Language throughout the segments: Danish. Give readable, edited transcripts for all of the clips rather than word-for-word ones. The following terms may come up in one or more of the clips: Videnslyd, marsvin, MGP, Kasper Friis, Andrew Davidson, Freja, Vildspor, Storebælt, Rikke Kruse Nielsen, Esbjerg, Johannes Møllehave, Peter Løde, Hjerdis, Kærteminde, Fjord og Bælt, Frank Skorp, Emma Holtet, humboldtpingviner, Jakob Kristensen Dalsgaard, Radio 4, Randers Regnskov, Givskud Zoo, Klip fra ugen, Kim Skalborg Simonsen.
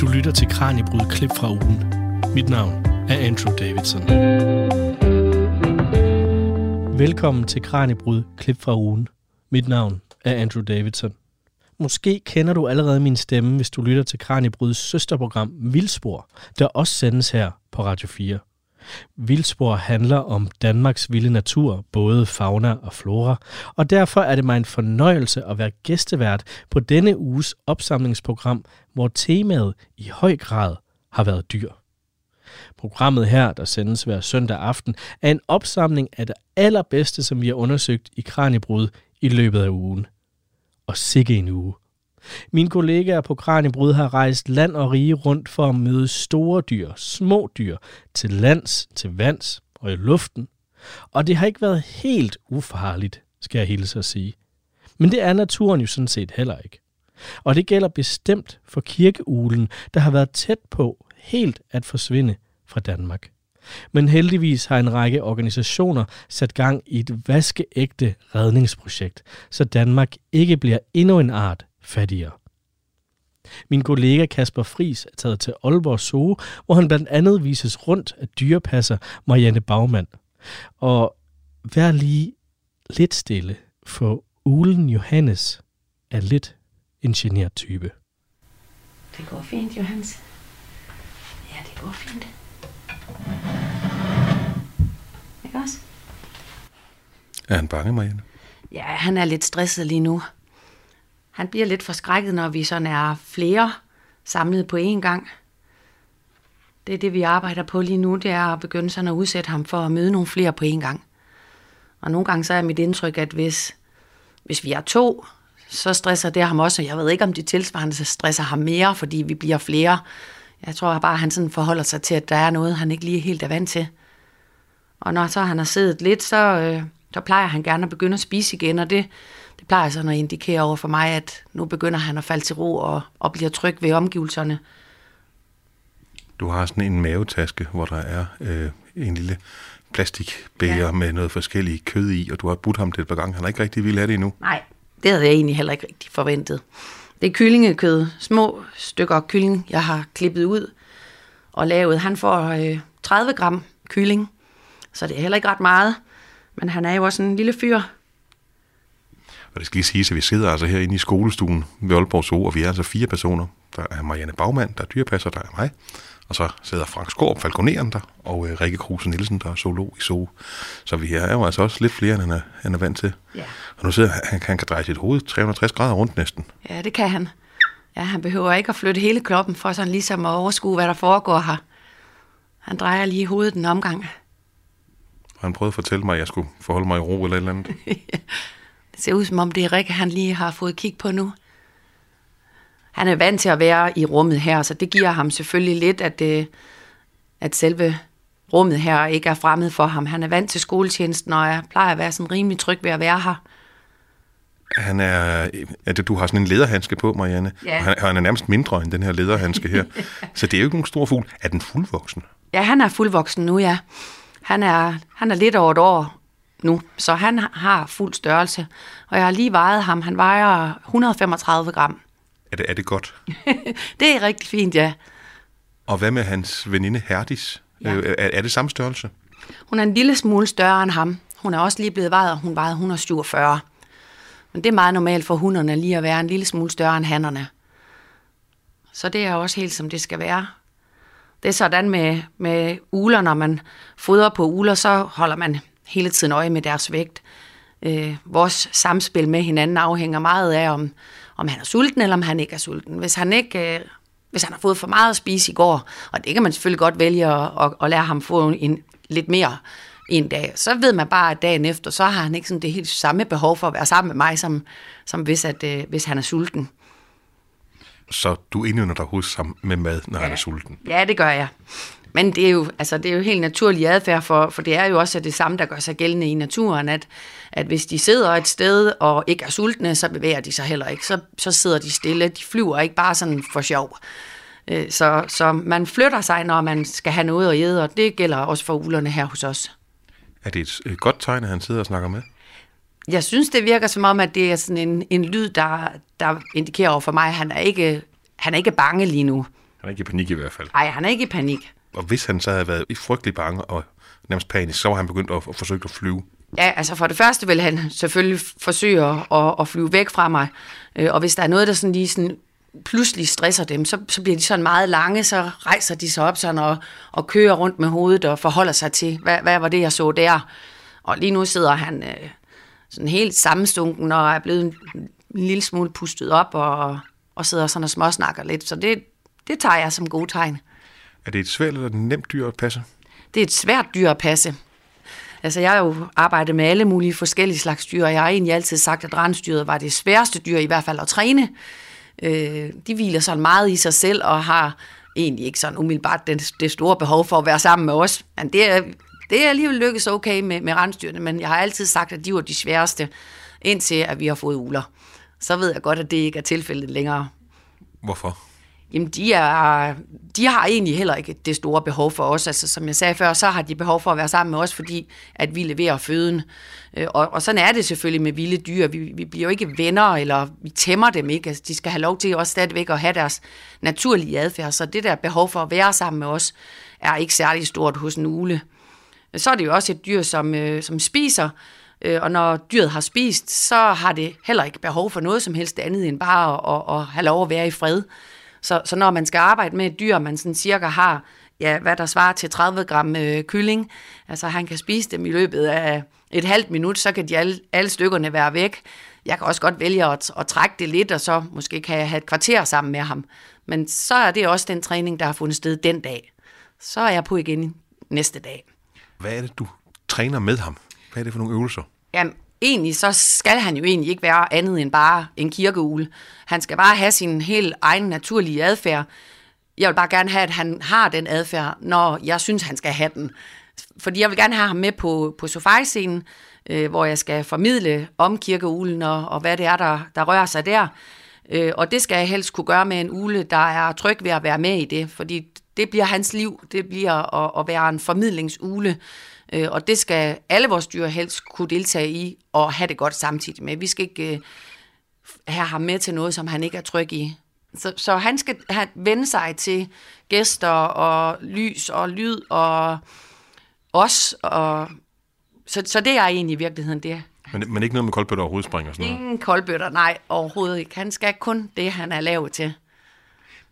Du lytter til Kraniebrud, klip fra ugen. Mit navn er Andrew Davidson. Velkommen til Kraniebrud, klip fra ugen. Mit navn er Andrew Davidson. Måske kender du allerede min stemme, hvis du lytter til Kraniebruds søsterprogram Vildspor, der også sendes her på Radio 4. Vildspor handler om Danmarks vilde natur, både fauna og flora, og derfor er det mig en fornøjelse at være gæstevært på denne uges opsamlingsprogram, hvor temaet i høj grad har været dyr. Programmet her, der sendes hver søndag aften, er en opsamling af det allerbedste, som vi har undersøgt i Kraniebrud i løbet af ugen. Og sikke en uge. Mine kollegaer på Kraniebrud har rejst land og rige rundt for at møde store dyr, små dyr, til lands, til vands og i luften. Og det har ikke været helt ufarligt, skal jeg hilse at sige. Men det er naturen jo sådan set heller ikke. Og det gælder bestemt for kirkeuglen, der har været tæt på helt at forsvinde fra Danmark. Men heldigvis har en række organisationer sat gang i et vaskeægte redningsprojekt, så Danmark ikke bliver endnu en art fattigere. Min kollega Kasper Friis er taget til Aalborg Zoo, hvor han blandt andet vises rundt af dyrepasser Marianne Baumann. Og vær lige lidt stille, for uglen Johannes er lidt ingeniørtype. Det går fint, Johannes. Ja, det går fint. Ikke også? Er han bange, Marianne? Ja, han er lidt stresset lige nu. Han bliver lidt forskrækket, når vi sådan er flere samlet på én gang. Det er det, vi arbejder på lige nu, det er at begynde sådan at udsætte ham for at møde nogle flere på én gang. Og nogle gange så er mit indtryk, at hvis vi er to, så stresser det ham også. Jeg ved ikke, om det tilsvarende så stresser ham mere, fordi vi bliver flere. Jeg tror bare, at han sådan forholder sig til, at der er noget, han ikke lige helt er vant til. Og når så han har siddet lidt, så plejer han gerne at begynde at spise igen, og det plejer sådan at indikere over for mig, at nu begynder han at falde til ro og bliver tryg ved omgivelserne. Du har sådan en mavetaske, hvor der er en lille plastikbæger med noget forskelligt kød i, og du har budt ham det et par gange. Han har ikke rigtig ville have det endnu. Nej, det havde jeg egentlig heller ikke rigtig forventet. Det er kyllingekød, små stykker kylling, jeg har klippet ud og lavet. Han får 30 gram kylling, så det er heller ikke ret meget, men han er jo også en lille fyr. Og det skal lige siges, at vi sidder altså herinde i skolestuen ved Aalborg Zoo, og vi er altså fire personer. Der er Marianne Baumann, der er dyrepasser, der er mig, og så sidder Frank Skorp, falconeren der, og Rikke Kruse Nielsen, der er zoolog i Zoo. Så vi er jo altså også lidt flere, end han er vant til. Ja. Og nu sidder han kan dreje sit hoved 360 grader rundt næsten. Ja, det kan han. Ja, han behøver ikke at flytte hele kroppen for sådan ligesom at overskue, hvad der foregår her. Han drejer lige hovedet en omgang. Han prøvede at fortælle mig, at jeg skulle forholde mig i ro eller et eller andet. Det ser ud som om det er Rikke, han lige har fået kig på nu. Han er vant til at være i rummet her, så det giver ham selvfølgelig lidt, at selve rummet her ikke er fremmed for ham. Han er vant til skoletjenesten, og jeg plejer at være sådan rimelig tryg ved at være her. Han er, du har sådan en lederhandske på, Marianne, ja. Han er nærmest mindre end den her lederhandske her, så det er jo ikke nogen stor fugl. Er den fuldvoksen? Ja, han er fuldvoksen nu, ja. Han er lidt over et år nu, så han har fuld størrelse, og jeg har lige vejet ham. Han vejer 135 gram. Er det godt? Det er rigtig fint, ja. Og hvad med hans veninde Hjerdis? Ja. Er det samme størrelse? Hun er en lille smule større end ham. Hun er også lige blevet vejet, og hun vejede 147. Men det er meget normalt for hunderne lige at være en lille smule større end hannerne. Så det er også helt som det skal være. Det er sådan med ugler, når man fodrer på ugler, så holder man hele tiden øje med deres vægt. Vores samspil med hinanden afhænger meget af, om han er sulten, eller om han ikke er sulten. Hvis han har fået for meget at spise i går, og det kan man selvfølgelig godt vælge at lade ham få lidt mere en dag, så ved man bare, at dagen efter, så har han ikke sådan det helt samme behov for at være sammen med mig, som hvis han er sulten. Så du indønder dig hos ham med mad, når han er sulten? Ja, det gør jeg. Men det er jo, helt naturlig adfærd, for det er jo også det samme, der gør sig gældende i naturen, at hvis de sidder et sted og ikke er sultne, så bevæger de sig heller ikke. Så sidder de stille. De flyver ikke bare sådan for sjov. Så man flytter sig, når man skal have noget at æde, og det gælder også for uglerne her hos os. Er det et godt tegn, at han sidder og snakker med? Jeg synes, det virker som om, at det er sådan en lyd, der indikerer over for mig, at han er ikke bange lige nu. Han er ikke i panik i hvert fald. Nej, han er ikke i panik. Og hvis han så havde været frygtelig bange og nærmest panisk, så var han begyndt at forsøge at flyve. Ja, altså for det første vil han selvfølgelig forsøge at flyve væk fra mig. Og hvis der er noget, der sådan lige sådan pludselig stresser dem, så bliver de sådan meget lange, så rejser de sig op sådan og kører rundt med hovedet og forholder sig til, hvad var det, jeg så der? Og lige nu sidder han sådan helt sammenstunken og er blevet en lille smule pustet op og sidder sådan og småsnakker lidt. Så det tager jeg som gode tegn. Er det et svært eller et nemt dyr at passe? Det er et svært dyr at passe. Altså, jeg har jo arbejdet med alle mulige forskellige slags dyr, og jeg har egentlig altid sagt, at rensdyret var det sværeste dyr, i hvert fald at træne. De hviler sådan meget i sig selv, og har egentlig ikke sådan umiddelbart det store behov for at være sammen med os. Men det er alligevel lykkes okay med rensdyrene, men jeg har altid sagt, at de var de sværeste, indtil at vi har fået uler. Så ved jeg godt, at det ikke er tilfældet længere. Hvorfor? Jamen, de har egentlig heller ikke det store behov for os. Altså, som jeg sagde før, så har de behov for at være sammen med os, fordi at vi leverer føden. Og sådan er det selvfølgelig med vilde dyr. Vi bliver jo ikke venner, eller vi tæmmer dem ikke. Altså, de skal have lov til også stadigvæk at have deres naturlige adfærd. Så det der behov for at være sammen med os, er ikke særlig stort hos en ugle. Så er det jo også et dyr, som spiser. Og når dyret har spist, så har det heller ikke behov for noget som helst andet, end bare at have lov at være i fred. Så når man skal arbejde med et dyr, man sådan cirka har, ja, hvad der svarer til 30 gram kylling, altså han kan spise dem i løbet af et halvt minut, så kan de alle stykkerne være væk. Jeg kan også godt vælge at trække det lidt, og så måske kan jeg have et kvarter sammen med ham. Men så er det også den træning, der har fundet sted den dag. Så er jeg på igen næste dag. Hvad er det, du træner med ham? Hvad er det for nogle øvelser? Jamen, egentlig så skal han jo egentlig ikke være andet end bare en kirkeugle. Han skal bare have sin helt egen naturlige adfærd. Jeg vil bare gerne have, at han har den adfærd, når jeg synes, han skal have den. Fordi jeg vil gerne have ham med på safari-scenen, hvor jeg skal formidle om kirkeuglen og hvad det er, der rører sig der. Og det skal jeg helst kunne gøre med en ugle, der er tryg ved at være med i det. Fordi det bliver hans liv, det bliver at være en formidlingsugle. Og det skal alle vores dyr helst kunne deltage i og have det godt samtidig med. Vi skal ikke have ham med til noget, som han ikke er tryg i. Så han skal vende sig til gæster og lys og lyd og os. Og så det er egentlig i virkeligheden det. Men ikke noget med koldbøtter og hovedspringer og sådan noget? Ingen koldbøtter, nej, overhovedet ikke. Han skal kun det, han er lavet til.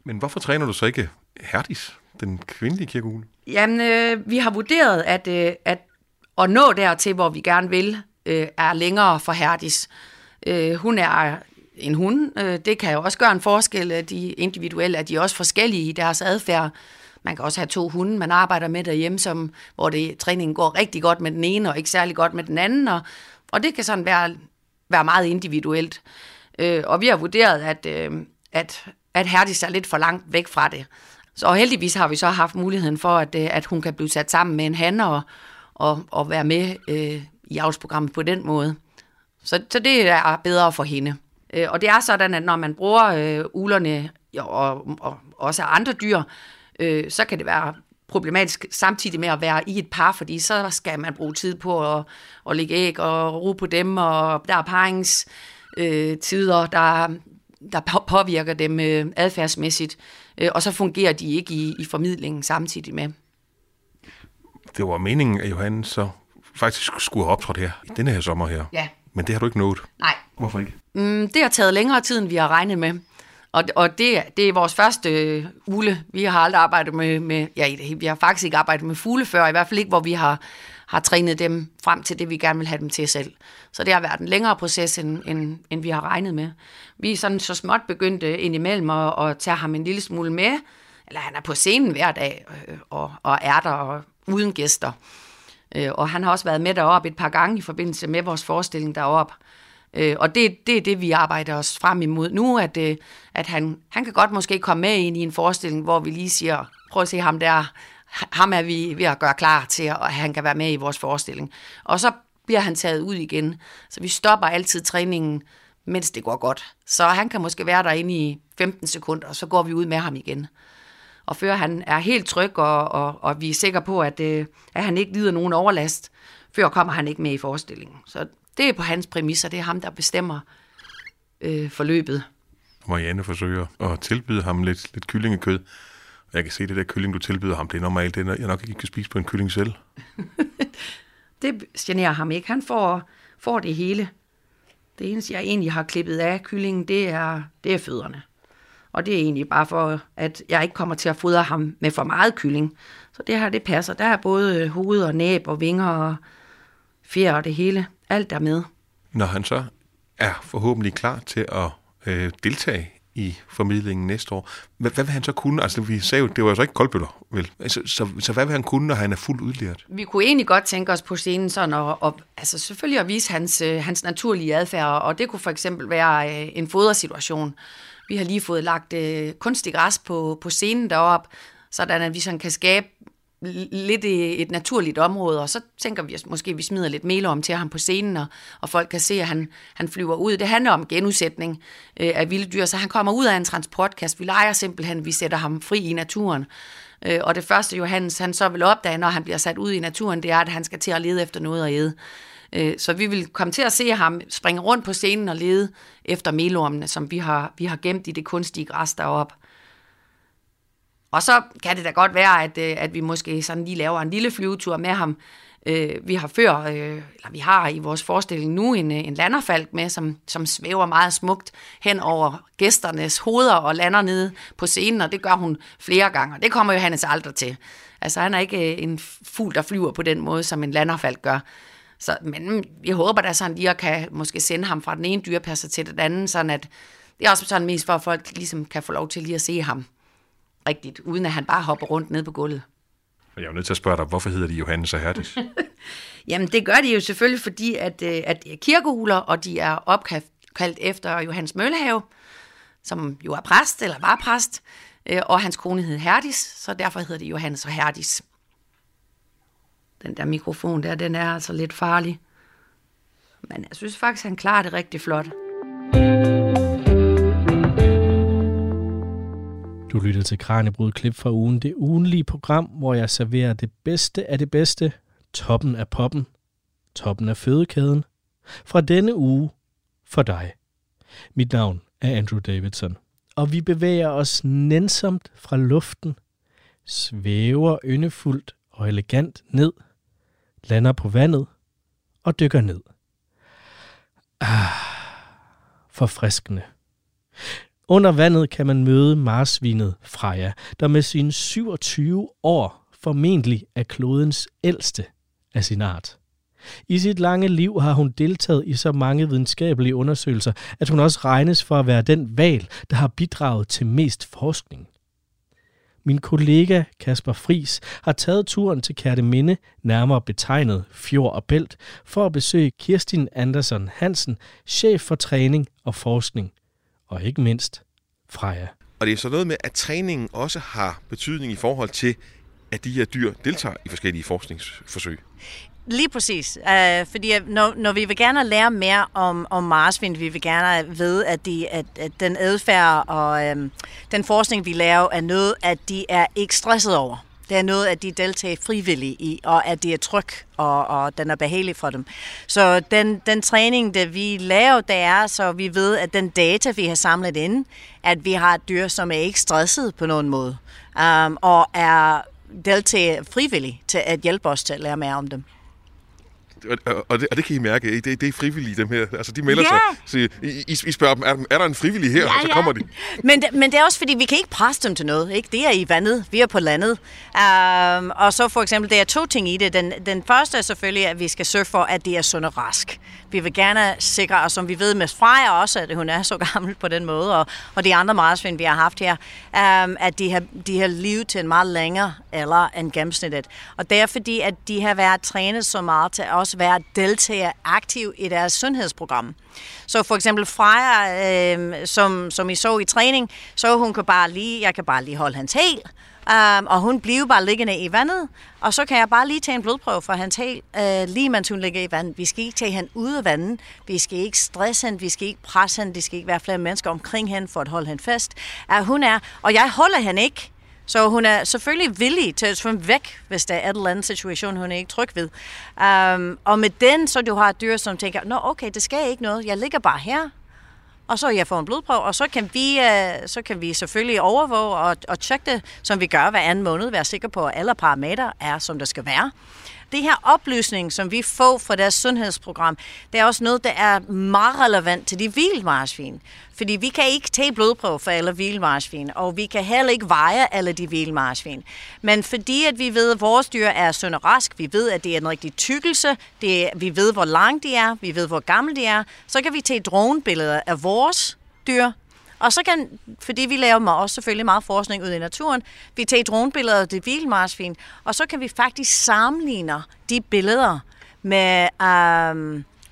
Men hvorfor træner du så ikke Hjerdis, den kvindelige kirkeugle? Jamen, vi har vurderet, at nå dertil, hvor vi gerne vil, er længere for Hjerdis. Hun er en hund. Det kan jo også gøre en forskel. De individuelle er de også forskellige i deres adfærd. Man kan også have to hunde, man arbejder med derhjemme, hvor træningen går rigtig godt med den ene, og ikke særlig godt med den anden. Og det kan sådan være meget individuelt. Og vi har vurderet, at Hjerdis er lidt for langt væk fra det. Så heldigvis har vi så haft muligheden for, at hun kan blive sat sammen med en han og være med i avlsprogrammet på den måde. Så det er bedre for hende. Og det er sådan, at når man bruger uglerne og også andre dyr, så kan det være problematisk samtidig med at være i et par, fordi så skal man bruge tid på at lægge æg og ro på dem, og der er paringstider, der påvirker dem adfærdsmæssigt, og så fungerer de ikke i formidlingen samtidig med. Det var meningen, at Johannes så faktisk skulle have optrådt her i denne her sommer her. Ja. Men det har du ikke nået. Nej. Hvorfor ikke? Det har taget længere tid, end vi har regnet med. Og det er vores første ugle. Vi har aldrig arbejdet vi har faktisk ikke arbejdet med fugle før, i hvert fald ikke, hvor vi har trænet dem frem til det, vi gerne vil have dem til selv. Så det har været en længere proces, end vi har regnet med. Vi er sådan så småt begyndt indimellem at tage ham en lille smule med, eller han er på scenen hver dag og er der og uden gæster. Og han har også været med deroppe et par gange i forbindelse med vores forestilling deroppe. Og det er det, vi arbejder os frem imod nu, at han kan godt måske komme med ind i en forestilling, hvor vi lige siger, prøv at se ham der, ham er vi ved at gøre klar til, at han kan være med i vores forestilling. Og så bliver han taget ud igen, så vi stopper altid træningen, mens det går godt. Så han kan måske være derinde i 15 sekunder, og så går vi ud med ham igen. Og før han er helt tryg, og vi er sikre på, at han ikke lider nogen overlast, før kommer han ikke med i forestillingen. Så det er på hans præmisser, det er ham, der bestemmer forløbet. Marianne forsøger at tilbyde ham lidt kyllingekød, Jeg kan se, det der kylling, du tilbyder ham, det er normalt. Det er, jeg nok ikke kan spise på en kylling selv. Det generer ham ikke. Han får det hele. Det eneste, jeg egentlig har klippet af kyllingen, det er fødderne. Og det er egentlig bare for, at jeg ikke kommer til at fodre ham med for meget kylling. Så det her, det passer. Der er både hoved og næb og vinger og fjer og det hele. Alt der med. Når han så er forhåbentlig klar til at deltage i formidlingen næste år, hvad vil han så kunne? Altså, vi sagde jo, det var jo så ikke koldbøller, vel? Så hvad vil han kunne, når han er fuldt udlært? Vi kunne egentlig godt tænke os på scenen sådan, og altså selvfølgelig at vise hans naturlige adfærd, og det kunne for eksempel være en fodersituation. Vi har lige fået lagt kunstig græs på scenen deroppe, sådan at vi sådan kan skabe lidt et naturligt område, og så tænker vi os måske, at vi smider lidt mel om til ham på scenen, og folk kan se, at han flyver ud. Det handler om genudsætning af vilde dyr, så han kommer ud af en transportkast. Vi leger simpelthen, vi sætter ham fri i naturen. Og det første, Johannes han så vil opdage, når han bliver sat ud i naturen, det er, at han skal til at lede efter noget at æde. Så vi vil komme til at se ham springe rundt på scenen og lede efter melormene, som vi har gemt i det kunstige græs deroppe. Og så kan det da godt være, at vi måske sådan lige laver en lille flyvetur med ham. Vi har i vores forestilling nu en landerfalk med, som svæver meget smukt hen over gæsternes hoveder og lander nede på scenen, og det gør hun flere gange, og det kommer Johannes aldrig til. Altså han er ikke en fugl, der flyver på den måde, som en landerfalk gør. Så, men jeg håber da sådan lige at kan måske sende ham fra den ene dyrepasser til den anden, sådan at det er også sådan mest for, at folk ligesom kan få lov til lige at se ham rigtigt, uden at han bare hopper rundt ned på gulvet. Jeg er nødt til at spørge dig, hvorfor hedder de Johannes og Hjerdis? Jamen, det gør de jo selvfølgelig, fordi at de er kirkeugler, og de er opkaldt efter Johannes Møllehave, som jo er præst, eller var præst, og hans kone hed Hjerdis, så derfor hedder de Johannes og Hjerdis. Den der mikrofon der, den er altså lidt farlig. Men jeg synes faktisk, han klarer det rigtig flot. Du lytter til Kraniebrud Klip fra ugen, det ugenlige program, hvor jeg serverer det bedste af det bedste, toppen af poppen, toppen af fødekæden, fra denne uge for dig. Mit navn er Andrew Davidson, og vi bevæger os nænsomt fra luften, svæver yndefuldt og elegant ned, lander på vandet og dykker ned. Forfriskende. Under vandet kan man møde marsvinet Freja, der med sine 27 år formentlig er klodens ældste af sin art. I sit lange liv har hun deltaget i så mange videnskabelige undersøgelser, at hun også regnes for at være den hval, der har bidraget til mest forskning. Min kollega Kasper Friis har taget turen til Kærteminde, nærmere betegnet Fjord og Bælt, for at besøge Kirstin Anderson Hansen, chef for træning og forskning. Og ikke mindst Freja. Og det er så noget med, at træningen også har betydning i forhold til, at de her dyr deltager i forskellige forskningsforsøg. Lige præcis, fordi når vi vil gerne lære mere om marsvin, vi vil gerne vide, at den adfærd og den forskning, vi laver, er noget, at de er ikke stresset over. Det er noget, at de deltager frivilligt i, og at det er tryg, og den er behagelig for dem. Så den træning, der vi laver, det er, så vi ved, at den data, vi har samlet ind, at vi har et dyr, som er ikke stresset på nogen måde, og er deltager frivilligt til at hjælpe os til at lære mere om dem. Og det kan I mærke, det er frivillige dem her. Altså, de melder sig. Så I spørger dem, er der en frivillig her? Ja, og så kommer de. Men det er også, fordi vi kan ikke presse dem til noget. Ikke? Det er i vandet, vi er på landet. Og så for eksempel, der er to ting i det. Den første er selvfølgelig, at vi skal sørge for, at det er sund og rask. Vi vil gerne sikre, og som vi ved med Freja også, at hun er så gammel på den måde, og de andre marsvin, vi har haft her, at de har levet til en meget længere alder end gennemsnittet. Og det er fordi, at de har været trænet så meget til også være deltager aktiv i deres sundhedsprogram. Så for eksempel Freja, som I så i træning, så hun kan jeg kan bare lige holde hans hæl, og hun bliver bare liggende i vandet, og så kan jeg bare lige tage en blodprøve fra hans hæl, lige mens hun ligger i vandet. Vi skal ikke tage hende ud af vandet, vi skal ikke stresse hende, vi skal ikke presse hende, det skal ikke være flere mennesker omkring hende for at holde hende fast. Og jeg holder hende ikke, så hun er selvfølgelig villig til at svømme væk, hvis der er et eller andet situation, hun er ikke tryg ved. Og med den, så du har et dyr, som tænker, nå okay, det sker ikke noget, jeg ligger bare her. og så jeg får en blodprøve, og så kan vi selvfølgelig overvåge og tjekke det, som vi gør hver anden måned, være sikre på, at alle parametre er, som der skal være. Det her oplysning, som vi får fra deres sundhedsprogram, det er også noget, der er meget relevant til de vilde marsvin. Fordi vi kan ikke tage blodprøve for alle vilde marsvin, og vi kan heller ikke veje alle de vilde marsvin. Men fordi at vi ved, at vores dyr er sund og rask, vi ved, at det er en rigtig tykkelse, vi ved, hvor lang de er, vi ved, hvor gammel de er, så kan vi tage dronebilleder af vores dyr. Og så kan, fordi vi laver også selvfølgelig meget forskning ud i naturen, vi tager dronebilleder af det vilde marsvin, og så kan vi faktisk sammenligne de billeder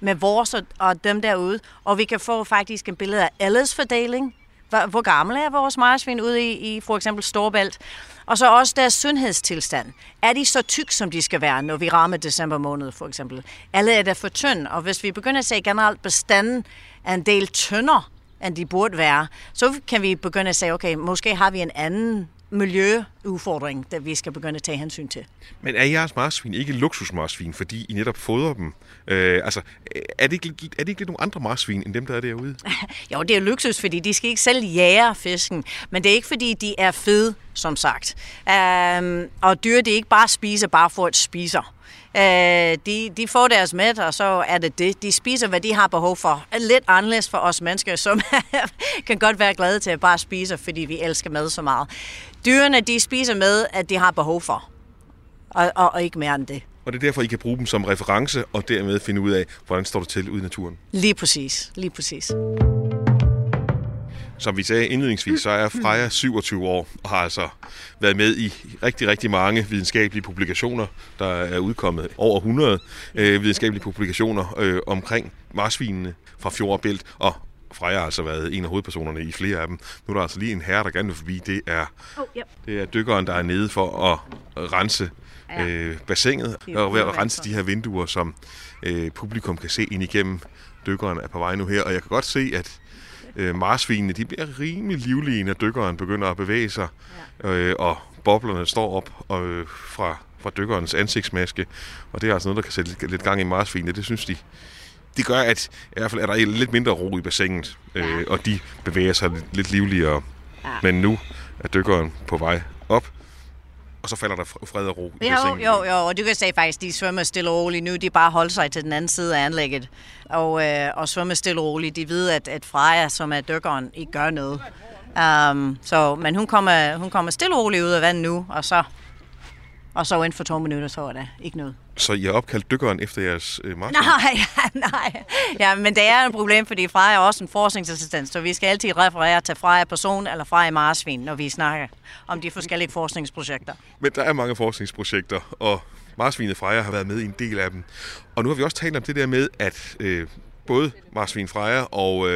med vores og dem derude, og vi kan få faktisk en billede af aldersfordeling. Hvor gamle er vores marsvin ude i for eksempel Storebælt? Og så også deres sundhedstilstand. Er de så tyk, som de skal være, når vi rammer december måned, for eksempel? Eller er der for tynd? Og hvis vi begynder at se generelt bestanden er en del tyndere, end de burde være, så kan vi begynde at sige, okay, måske har vi en anden miljøudfordring, der vi skal begynde at tage hensyn til. Men er jeres marsvin ikke luksusmarsvin, fordi I netop fodrer dem? Er det ikke lidt nogle andre marsvin, end dem, der er derude? Jo, det er luksus, fordi de skal ikke selv jære fisken, men det er ikke, fordi de er fede, som sagt. Og dyr, det er ikke bare spiser, bare for at spise. De får deres mæt, og så er det. De spiser, hvad de har behov for. Lidt anderledes for os mennesker, som kan godt være glade til at bare spise, fordi vi elsker mad så meget. Dyrene, de spiser med, at de har behov for, og ikke mere end det. Og det er derfor, I kan bruge dem som reference, og dermed finde ud af, hvordan står det til ude i naturen. Lige præcis. Som vi sagde indledningsvis, så er Freja 27 år og har altså været med i rigtig, rigtig mange videnskabelige publikationer, der er udkommet over 100 videnskabelige publikationer omkring marsvinene fra Fjord og Bælt, og Freja har altså været en af hovedpersonerne i flere af dem. Nu er der altså lige en herre, der gerne vil forbi. Det er dykkeren, der er nede for at rense bassinet og ved at rense de her vinduer, som publikum kan se ind igennem. Dykkeren er på vej nu her, og jeg kan godt se, at marsvinene, de bliver rimelig livlige, når dykkeren begynder at bevæge sig, og boblerne står op fra dykkerens ansigtsmaske, og det er altså noget, der kan sætte lidt gang i marsvinene. Det synes de. Det gør, at i hvert fald er der lidt mindre ro i bassinet, og de bevæger sig lidt livligere. Ja. Men nu er dykkeren på vej op, og så falder der fred og ro i bassinet. Jo, og du kan sige faktisk, de svømmer stille og roligt nu. De bare holder sig til den anden side af anlægget og svømmer stille og roligt. De ved, at Freja, som er dykkeren, ikke gør noget. Men hun kommer stille og roligt ud af vandet nu, og så inden for 2 minutter, så er der ikke noget. Så I har opkaldt dykkeren efter jeres marsvin? Nej. Ja, men det er et problem, fordi Freja er også en forskningsassistent, så vi skal altid referere til Freja person eller Freja marsvin, når vi snakker om de forskellige forskningsprojekter. Men der er mange forskningsprojekter, og marsvinet Freja har været med i en del af dem. Og nu har vi også talt om det der med, at både marsvin Freja og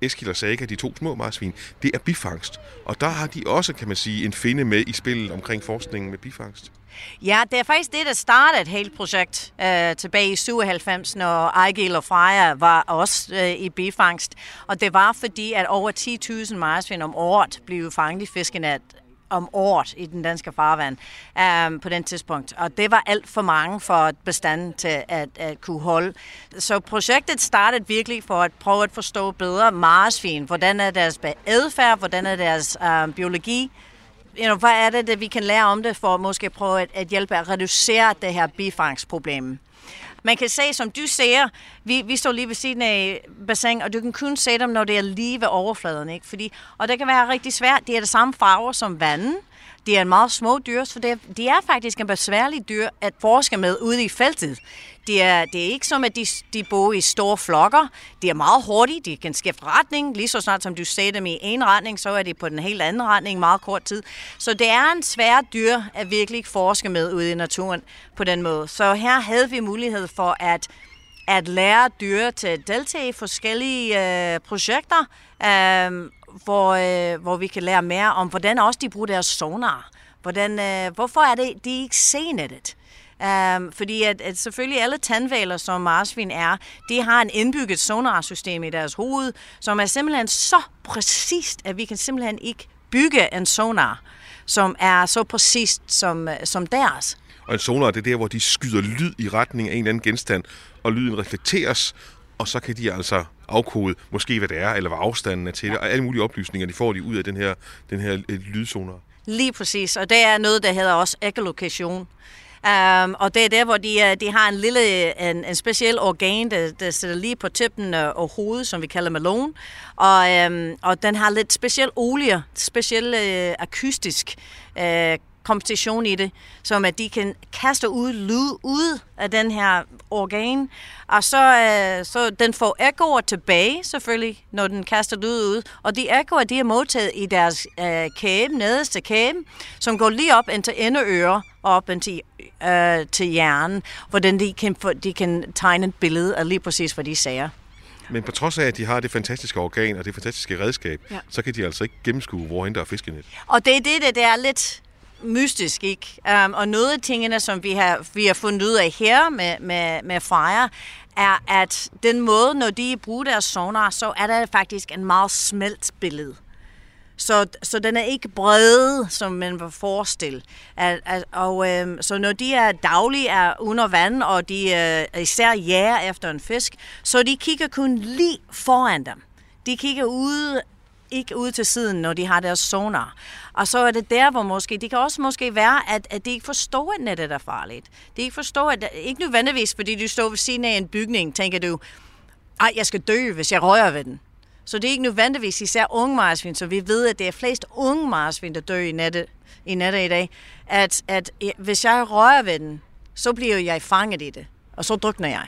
Eskil og Saga, de to små marsvin, det er bifangst. Og der har de også, kan man sige, en finde med i spillet omkring forskningen med bifangst. Ja, det er faktisk det, der startede et helt projekt tilbage i 97, når Ejgil og Freja var også i bifangst. Og det var fordi, at over 10.000 marsvin om året blev fanget i fiskenet om året i den danske farvand på den tidspunkt. Og det var alt for mange for bestanden til at kunne holde. Så projektet startede virkelig for at prøve at forstå bedre marsvin. Hvordan er deres adfærd? Hvordan er deres biologi? Hvad er det, vi kan lære om det for at måske prøve at hjælpe at reducere det her bifangstproblem? Man kan se, som du ser, vi står lige ved siden af bassin, og du kan kun se dem, når det er lige ved overfladen. Ikke? Fordi, og det kan være rigtig svært. De er det samme farver som vandet. De er en meget små dyr, så de er faktisk en besværlig dyr at forske med ude i feltet. Det er ikke som, at de bor i store flokker. De er meget hurtige, de kan skifte retning. Lige så snart som du ser dem i en retning, så er de på den helt anden retning meget kort tid. Så det er en svær dyr at virkelig forske med ude i naturen på den måde. Så her havde vi mulighed for at lære dyr til at deltage i forskellige projekter, hvor vi kan lære mere om, hvordan også de bruger deres sonar. Hvorfor er det, de ikke ser nettet? Fordi at selvfølgelig alle tandhvaler, som marsvin er, de har en indbygget sonarsystem i deres hoved, som er simpelthen så præcist, at vi kan simpelthen ikke bygge en sonar, som er så præcist som deres. Og en sonar, det er der, hvor de skyder lyd i retning af en eller anden genstand, og lyden reflekteres, og så kan de altså afkode, måske hvad det er, eller hvad afstanden er til det, og alle mulige oplysninger, de får de ud af den her lydzoner. Lige præcis, og det er noget, der hedder også echolocation. Og det er der, hvor de har en speciel organ, der sidder lige på tippen og hovedet, som vi kalder malone. Og den har lidt speciel olie, speciel akustisk komposition i det, som at de kan kaste ud lyd ud af den her organ, og så den får ekkoer tilbage selvfølgelig, når den kaster lyd ud, og de ekkoer, de er modtaget i deres kæbe, nederste kæbe, som går lige op indtil endeører og op indtil til hjernen, hvordan de kan tegne et billede af lige præcis, hvad de siger. Men på trods af, at de har det fantastiske organ og det fantastiske redskab, ja, så kan de altså ikke gennemskue, hvorhen der er fiskenet. Og det er det, der er lidt mystisk, ikke? Og noget af tingene, som vi har fundet ud af her med Freja, er, at den måde, når de bruger deres sonar, så er der faktisk en meget smelt billede. Så den er ikke bred, som man vil forestille. Så når de er daglige er under vand, og de især jager efter en fisk, så de kigger kun lige foran dem. De kigger ude, ikke ude til siden, når de har deres sonar. Og så er det der, hvor måske, det kan også måske være, at de ikke forstår, at nettet er farligt. De ikke forstår, at ikke nødvendigvis, fordi du står ved siden af en bygning, tænker du, ej, jeg skal dø, hvis jeg rører ved den. Så det er ikke nødvendigvis især unge marsvin, så vi ved, at det er flest unge marsvin, der dør i nettet i dag, at hvis jeg rører ved den, så bliver jeg fanget i det, og så drukner jeg.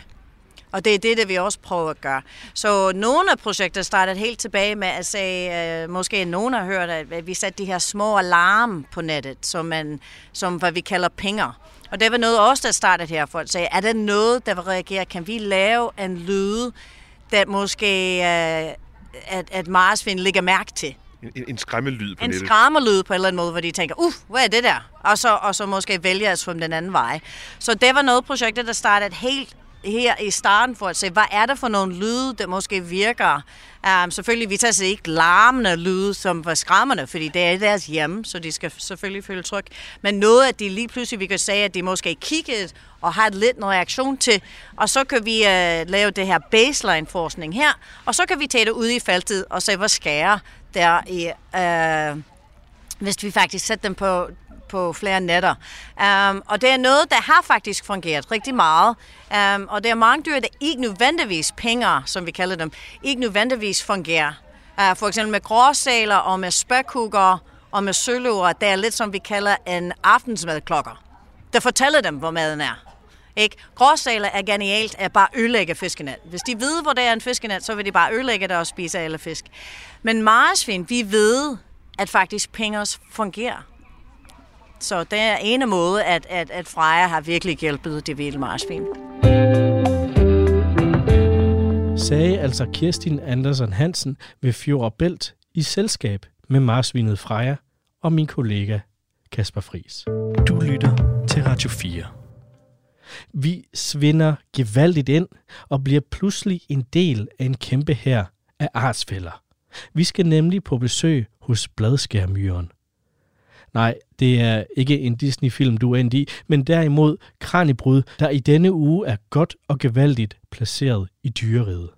Og det er det, vi også prøver at gøre. Så nogle af projekter startede helt tilbage med at sige, måske nogen har hørt, at vi satte de her små alarm på nettet, som hvad vi kalder pinger. Og det var noget også, der startede her for at sige, er der noget, der vil reagere? Kan vi lave en lyd, der måske at marsvin lægger mærke til? En skræmmelyd på nettet. En skræmmelyd på en eller anden måde, hvor de tænker, hvad er det der? Og så måske vælger at svømme den anden vej. Så det var noget projektet, der startede helt her i starten for at se, hvad er der for nogle lyde, der måske virker. Selvfølgelig, vi tager sig ikke larmende lyde, som var skræmmende, fordi det er deres hjem, så de skal selvfølgelig føle tryg. Men noget, at de lige pludselig, vi kan sige, at de måske kiggede og har lidt noget reaktion til, og så kan vi lave det her baseline-forskning her, og så kan vi tage det ud i feltet og se, hvad skærer der i, hvis vi faktisk sætter dem på flere netter. Og det er noget, der har faktisk fungeret rigtig meget. Og der er mange dyr, der ikke nødvendigvis pinger, som vi kalder dem, ikke nødvendigvis fungerer. For eksempel med gråsæler og med spækhuggere og med søløver, der er lidt som vi kalder en aftensmadklokker, der fortæller dem, hvor maden er. Ikke? Gråsæler er genialt at bare ødelægge fiskenet. Hvis de ved, hvor der er en fiskenet, så vil de bare ødelægge det og spise alle fisk. Men marsvin, vi ved, at faktisk pinger fungerer. Så det er en måde, at Freja har virkelig hjulpet det vilde marsvin. Sagde altså Kirstin Anderson Hansen ved Fjord og Bælt i selskab med marsvinet Freja og min kollega Kasper Friis. Du lytter til Radio 4. Vi svinder gevaldigt ind og bliver pludselig en del af en kæmpe hær af artsfæller. Vi skal nemlig på besøg hos bladskærermyren. Nej, det er ikke en Disney-film, du er endt i, men derimod Kraniebrud, der i denne uge er godt og gevaldigt placeret i dyreriget.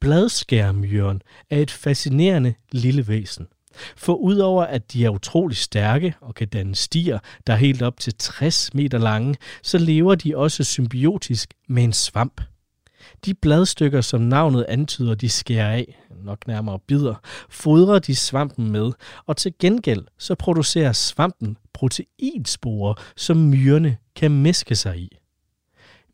Bladskærermyren er et fascinerende lille væsen. For udover at de er utrolig stærke og kan danne stier, der er helt op til 60 meter lange, så lever de også symbiotisk med en svamp. De bladstykker, som navnet antyder, de skærer af, nok nærmere bidder, fodrer de svampen med, og til gengæld så producerer svampen proteinsporer, som myrerne kan mæske sig i.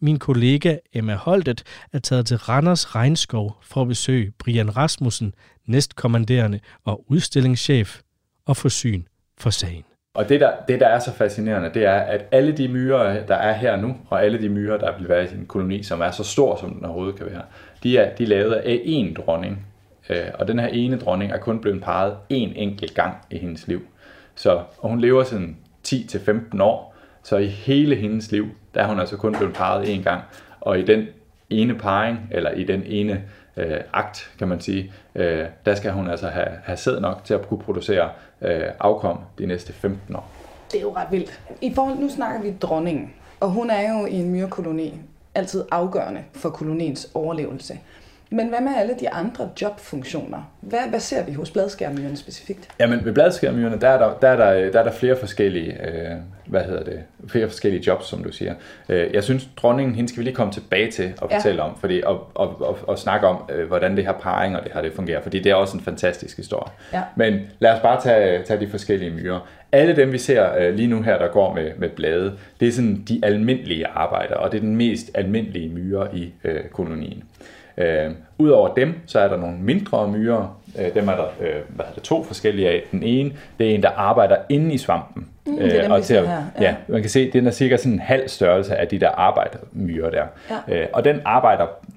Min kollega Emma Holtet er taget til Randers Regnskov for at besøge Brian Rasmussen, næstkommanderende og udstillingschef, og få syn for sagen. Og det, der er så fascinerende, det er, at alle de myrer, der er her nu, og alle de myrer, der vil være i en koloni, som er så stor, som den overhovedet kan være, de er lavet af én dronning. Og den her ene dronning er kun blevet parret én enkelt gang i hendes liv. Og hun lever siden 10-15 år, så i hele hendes liv, der er hun altså kun blevet parret én gang. Og i den ene parring, eller i den ene akt, kan man sige, der skal hun altså have sæd nok til at kunne producere afkom de næste 15 år. Det er jo ret vildt. Nu snakker vi dronningen, og hun er jo i en myrekoloni altid afgørende for koloniens overlevelse. Men hvad med alle de andre jobfunktioner? Hvad ser vi hos bladskærermyrerne specifikt? Jamen ved bladskærermyrerne, der er der flere forskellige, flere forskellige jobs, som du siger. Jeg synes, dronningen, hende skal vi lige komme tilbage til og fortælle om, fordi, og snakke om, hvordan det her parring og det her det fungerer, fordi det er også en fantastisk historie. Ja. Men lad os bare tage de forskellige myrer. Alle dem, vi ser lige nu her, der går med blade, det er sådan de almindelige arbejder, og det er den mest almindelige myre i kolonien. Udover dem, så er der nogle mindre myrer. Dem er der to forskellige af. Den ene, det er en, der arbejder inde i svampen. Det er dem, og til at, ja, man kan se, den er cirka sådan en halv størrelse af de der arbejdermyrer der. Ja. Og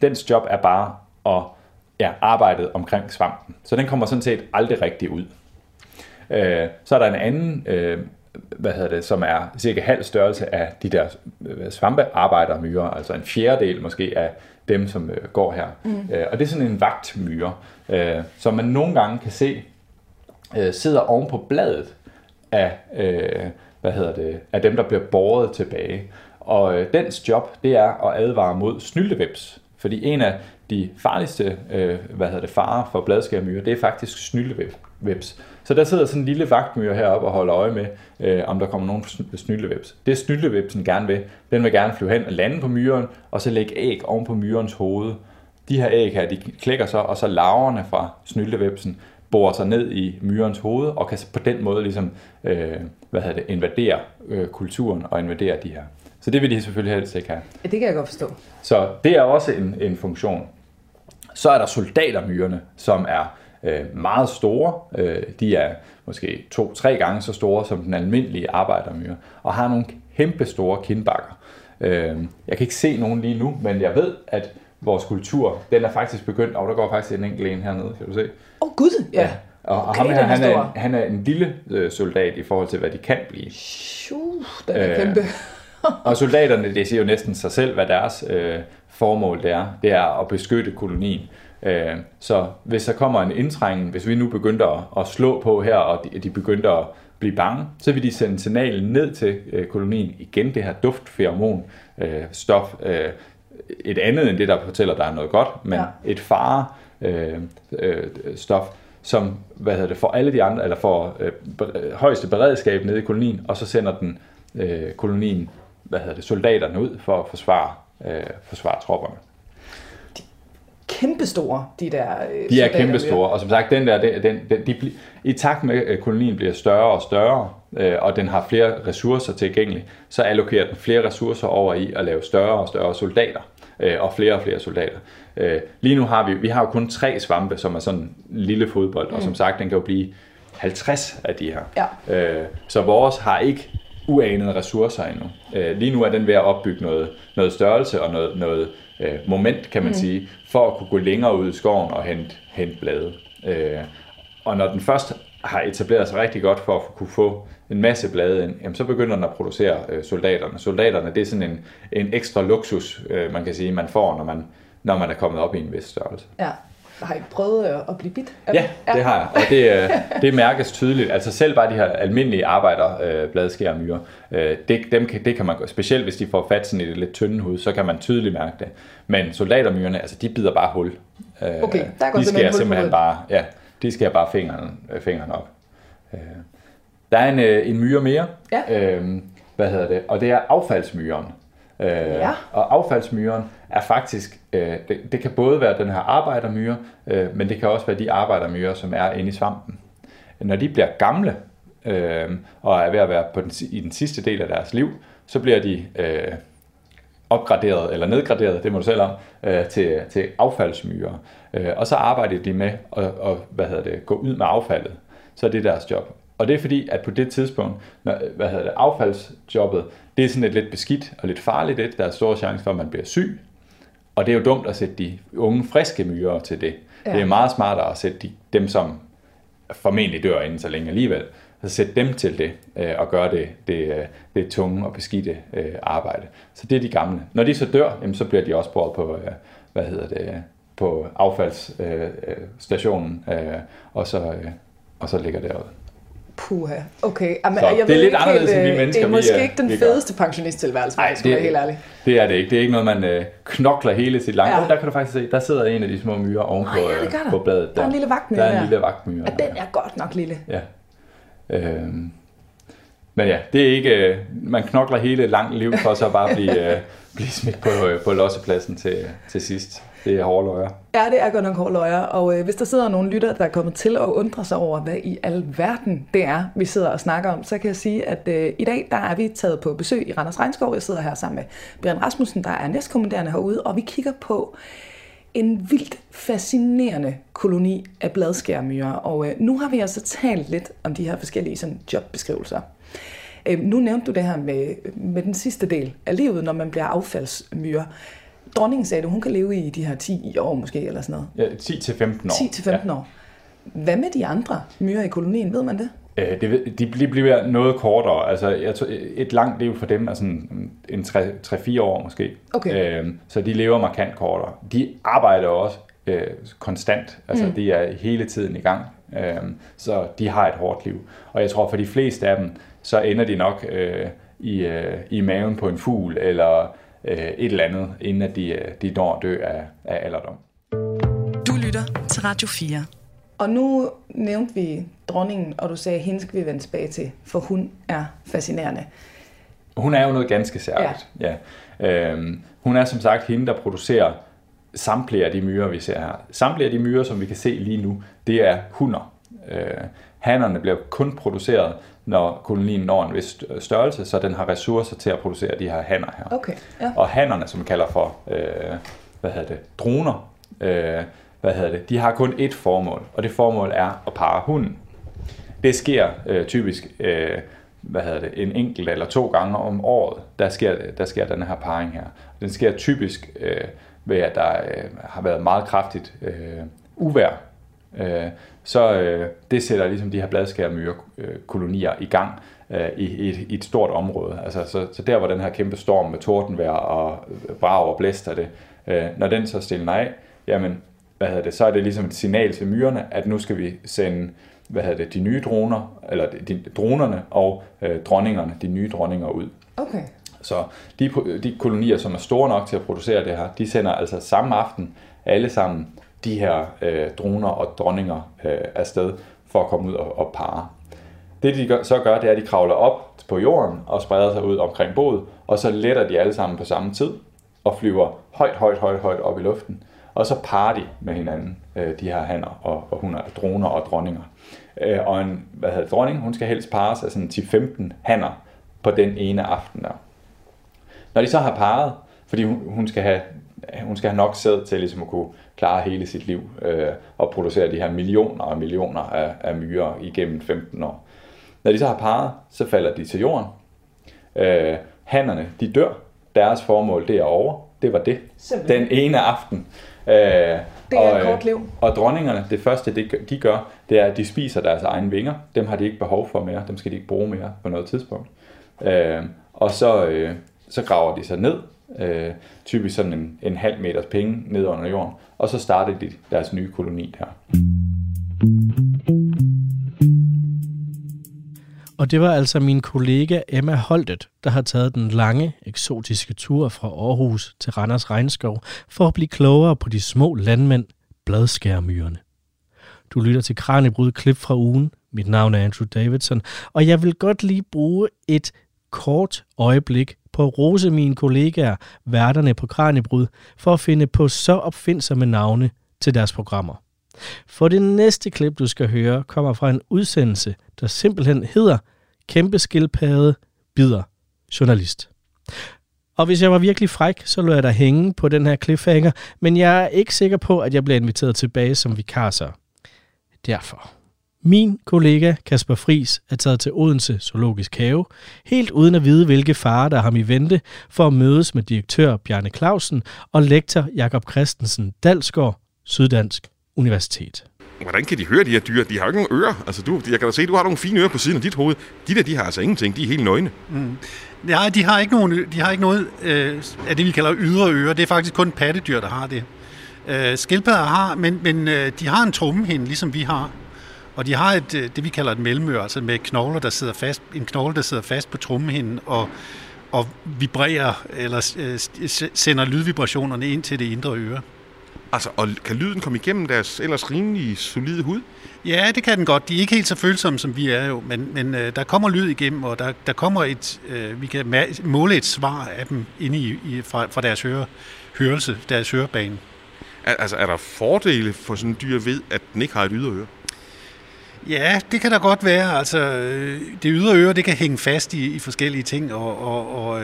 dens job er bare at arbejde omkring svampen. Så den kommer sådan set aldrig rigtig ud. Så er der en anden, som er cirka halv størrelse af de der svampearbejdermyrer, altså en fjerdedel måske af dem, som går her. Mm. Og det er sådan en vagtmyre, som man nogle gange kan se sidder oven på bladet af, af dem, der bliver båret tilbage. Og dens job, det er at advare mod snyltevæps, fordi en af de farligste farer for bladskærermyrer, det er faktisk snyltevæps. Så der sidder sådan en lille vagtmyre heroppe og holder øje med, om der kommer nogen snyltevæps. Det snyltevæpsen gerne vil, den vil gerne flyve hen og lande på myren, og så lægge æg oven på myrens hoved. De her æg her, de klikker så, og så larverne fra snyltevæpsen borer sig ned i myrens hoved, og kan på den måde ligesom, invadere kulturen og invadere de her. Så det vil de selvfølgelig helst ikke have. Ja, det kan jeg godt forstå. Så det er også en funktion. Så er der soldatermyrerne, som er meget store. De er måske 2-3 gange så store som den almindelige arbejdermyre, og har nogle kæmpe store kindbakker. Jeg kan ikke se nogen lige nu, men jeg ved, at vores kultur, den er faktisk begyndt, og der går faktisk en enkelt en hernede, kan du se? Åh gud, ja. Og okay, han er en lille soldat i forhold til, hvad de kan blive. Den er kæmpe. Og soldaterne, det siger jo næsten sig selv, hvad deres formål det er at beskytte kolonien. Så hvis der kommer en indtrængen, hvis vi nu begynder at slå på her, og de begynder at blive bange, så vil de sende signalet ned til kolonien igen, det her duftferomon stof, et andet end det, der fortæller, der er noget godt, men et fare stof, som får alle de andre, eller får højeste beredskab nede i kolonien, og så sender den kolonien, soldaterne ud for at forsvare tropperne. Kæmpestore, de der de er kæmpestore, og som sagt, i takt med, at kolonien bliver større og større, og den har flere ressourcer tilgængelige, så allokerer den flere ressourcer over i at lave større og større soldater, og flere soldater. Lige nu har vi jo kun 3 svampe, som er sådan en lille fodbold, og som sagt, den kan jo blive 50 af de her. Ja. Så vores har ikke uanede ressourcer endnu. Lige nu er den ved at opbygge noget størrelse og noget moment, kan man sige, for at kunne gå længere ud i skoven og hente blade. Og når den først har etableret sig rigtig godt for at kunne få en masse blade ind, jamen så begynder den at producere soldaterne. Soldaterne, det er sådan en ekstra luksus, man kan sige, man får, når man er kommet op i en vis størrelse. Ja. Har I prøvet at blive bidt? Ja, det har jeg, og det mærkes tydeligt. Altså selv bare de her almindelige arbejderbladskærermyrer, det kan man gøre. Specielt hvis de får fat sådan i det lidt tynde hud, så kan man tydeligt mærke det. Men soldatermyrerne, altså de bider bare hul. Okay, der går de simpelthen bare, de skærer bare fingrene op. Der er en myre mere, og det er affaldsmyren. Og affaldsmyren er faktisk, det kan både være den her arbejdermyre, men det kan også være de arbejdermyrer, som er inde i svampen. Når de bliver gamle og er ved at være i den sidste del af deres liv, så bliver de opgraderet eller nedgraderet, det må du selv om, til affaldsmyrer. Og så arbejder de med at gå ud med affaldet. Så er det deres job. Og det er fordi, at på det tidspunkt, affaldsjobbet, det er sådan et lidt beskidt og lidt farligt et. Der er stor chance for, at man bliver syg. Og det er jo dumt at sætte de unge, friske myrer til det. Ja. Det er meget smartere at sætte dem, som formentlig dør inden så længe alligevel, så sætte dem til det og gøre det tunge og beskidte arbejde. Så det er de gamle. Når de så dør, jamen, så bliver de også båret på, på affaldsstationen, og så ligger derude. Puha, okay. Jamen, så, det er lidt anderledes, end vi mennesker. Det er måske ikke den fedeste pensionisttilværelse, hvis jeg skal være helt ærlig. Det er det ikke. Det er ikke noget, man knokler hele sit lange. Ja. Der kan du faktisk se, der sidder en af de små myrer ovenpå på bladet. Der er en lille vagtmyre. Og den er godt nok lille. Ja. Men ja, det er ikke... man knokler hele langt liv for så bare blive smidt på lossepladsen til sidst. Det er hårde løjer. Ja, det er godt nok hårde løjer. Og hvis der sidder nogle lytter, der er kommet til at undre sig over, hvad i alverden det er, vi sidder og snakker om, så kan jeg sige, at i dag der er vi taget på besøg i Randers Regnskov. Jeg sidder her sammen med Brian Rasmussen, der er næstkommanderende herude, og vi kigger på en vildt fascinerende koloni af bladskærermyrer. Og nu har vi altså talt lidt om de her forskellige sådan, jobbeskrivelser. Nu nævnte du det her med den sidste del af livet, når man bliver affaldsmyre. Dronningen sagde, at hun kan leve i de her 10 år måske, eller sådan noget. Ja, 10-15 år. 10-15 år. Hvad med de andre myrer i kolonien, ved man det? De bliver noget kortere. Altså, et langt liv for dem er sådan en 3-4 år måske. Okay. Så de lever markant kortere. De arbejder også konstant. Altså, de er hele tiden i gang. Så de har et hårdt liv. Og jeg tror, for de fleste af dem, så ender de nok i maven på en fugl, eller et eller andet, inden at de når at dø af alderdom. Du lytter til Radio 4. Og nu nævnte vi dronningen, og du sagde, at hende skal vi vende tilbage til, for hun er fascinerende. Hun er jo noget ganske særligt. Ja. Ja. Hun er som sagt hende, der producerer samtlige af de myrer, vi ser her. Samtlige af de myrer, som vi kan se lige nu, det er hunner. Hannerne bliver kun produceret, når kolonien når en vis størrelse, så den har ressourcer til at producere de her hanner her. Okay, ja. Og hannerne, som kalder for droner, de har kun ét formål, og det formål er at parre hunden. Det sker typisk en enkelt eller 2 gange om året, der sker den her parring her. Den sker typisk ved, at der har været meget kraftigt uvejr. Så det sætter ligesom de her bladskærermyrekolonier i gang i et stort område. Altså, så der, hvor den her kæmpe storm med tordenvejr og brag og blæster det, når den så stiller af, jamen, så er det ligesom et signal til myrerne, at nu skal vi sende de nye droner, eller dronerne og dronningerne, de nye dronninger ud. Okay. Så de kolonier, som er store nok til at producere det her, de sender altså samme aften alle sammen de her droner og dronninger afsted for at komme ud og parre. Det de gør, det er, at de kravler op på jorden og spreder sig ud omkring boet, og så letter de alle sammen på samme tid og flyver højt, højt, højt, højt op i luften. Og så parrer de med hinanden, de her hanner og hunner, droner og dronninger. Og en dronning, hun skal helst parres af sådan 10-15 hanner på den ene aften der. Når de så har parret, fordi hun skal have nok sæd til ligesom at kunne klare hele sit liv og producere de her millioner og millioner af myrer igennem 15 år. Når de så har parret, så falder de til jorden. Hannerne, de dør. Deres formål, det er over. Det var det. Simpelthen. Den ene aften. Det er et kort liv. Og dronningerne, det første, de gør, det er, at de spiser deres egne vinger. Dem har de ikke behov for mere. Dem skal de ikke bruge mere på noget tidspunkt. Og så graver de sig ned. Typisk sådan en halv meters penge ned under jorden, og så startede de deres nye koloni der. Og det var altså min kollega Emma Holtet, der har taget den lange, eksotiske tur fra Aarhus til Randers Regnskov for at blive klogere på de små landmænd, bladskærermyrerne. Du lytter til Kraniebrud, klip fra ugen. Mit navn er Andrew Davidson, og jeg vil godt lige bruge et kort øjeblik på at rose mine kollegaer, værterne på Kraniebrud, for at finde på så opfindsomme navne til deres programmer. For det næste klip, du skal høre, kommer fra en udsendelse, der simpelthen hedder Kæmpe skildpadde bider journalist. Og hvis jeg var virkelig fræk, så lod jeg dig hænge på den her cliffhanger, men jeg er ikke sikker på, at jeg bliver inviteret tilbage som vikar så. Derfor. Min kollega Kasper Friis er taget til Odense Zoologisk Have, helt uden at vide, hvilke farer der har ham i vente, for at mødes med direktør Bjarne Clausen og lektor Jakob Kristensen Dalsgaard, Syddansk Universitet. Hvordan kan de høre de her dyr? De har ikke nogen ører. Altså, jeg kan da se, du har nogle fine ører på siden af dit hoved. De har altså ingenting. De er helt nøgne. Mm. Nej, de har ikke nogen. De har ikke noget af det, vi kalder ydre ører. Det er faktisk kun pattedyr, der har det. Skildpadder har, men de har en trummehinde, ligesom vi har. Og de har det vi kalder et mellemøre, altså med knogler, der sidder fast, en knogle, der sidder fast på trommehinden og vibrerer, eller sender lydvibrationerne ind til det indre øre. Altså, og kan lyden komme igennem deres ellers rimelig solide hud? Ja, det kan den godt. De er ikke helt så følsomme, som vi er jo, men der kommer lyd igennem, og der kommer vi kan måle et svar af dem inde fra deres hørelse, deres hørebane. Altså, er der fordele for sådan en dyr ved, at den ikke har et ydre øre? Ja, det kan der godt være. Altså, det ydre øre, det kan hænge fast i forskellige ting, og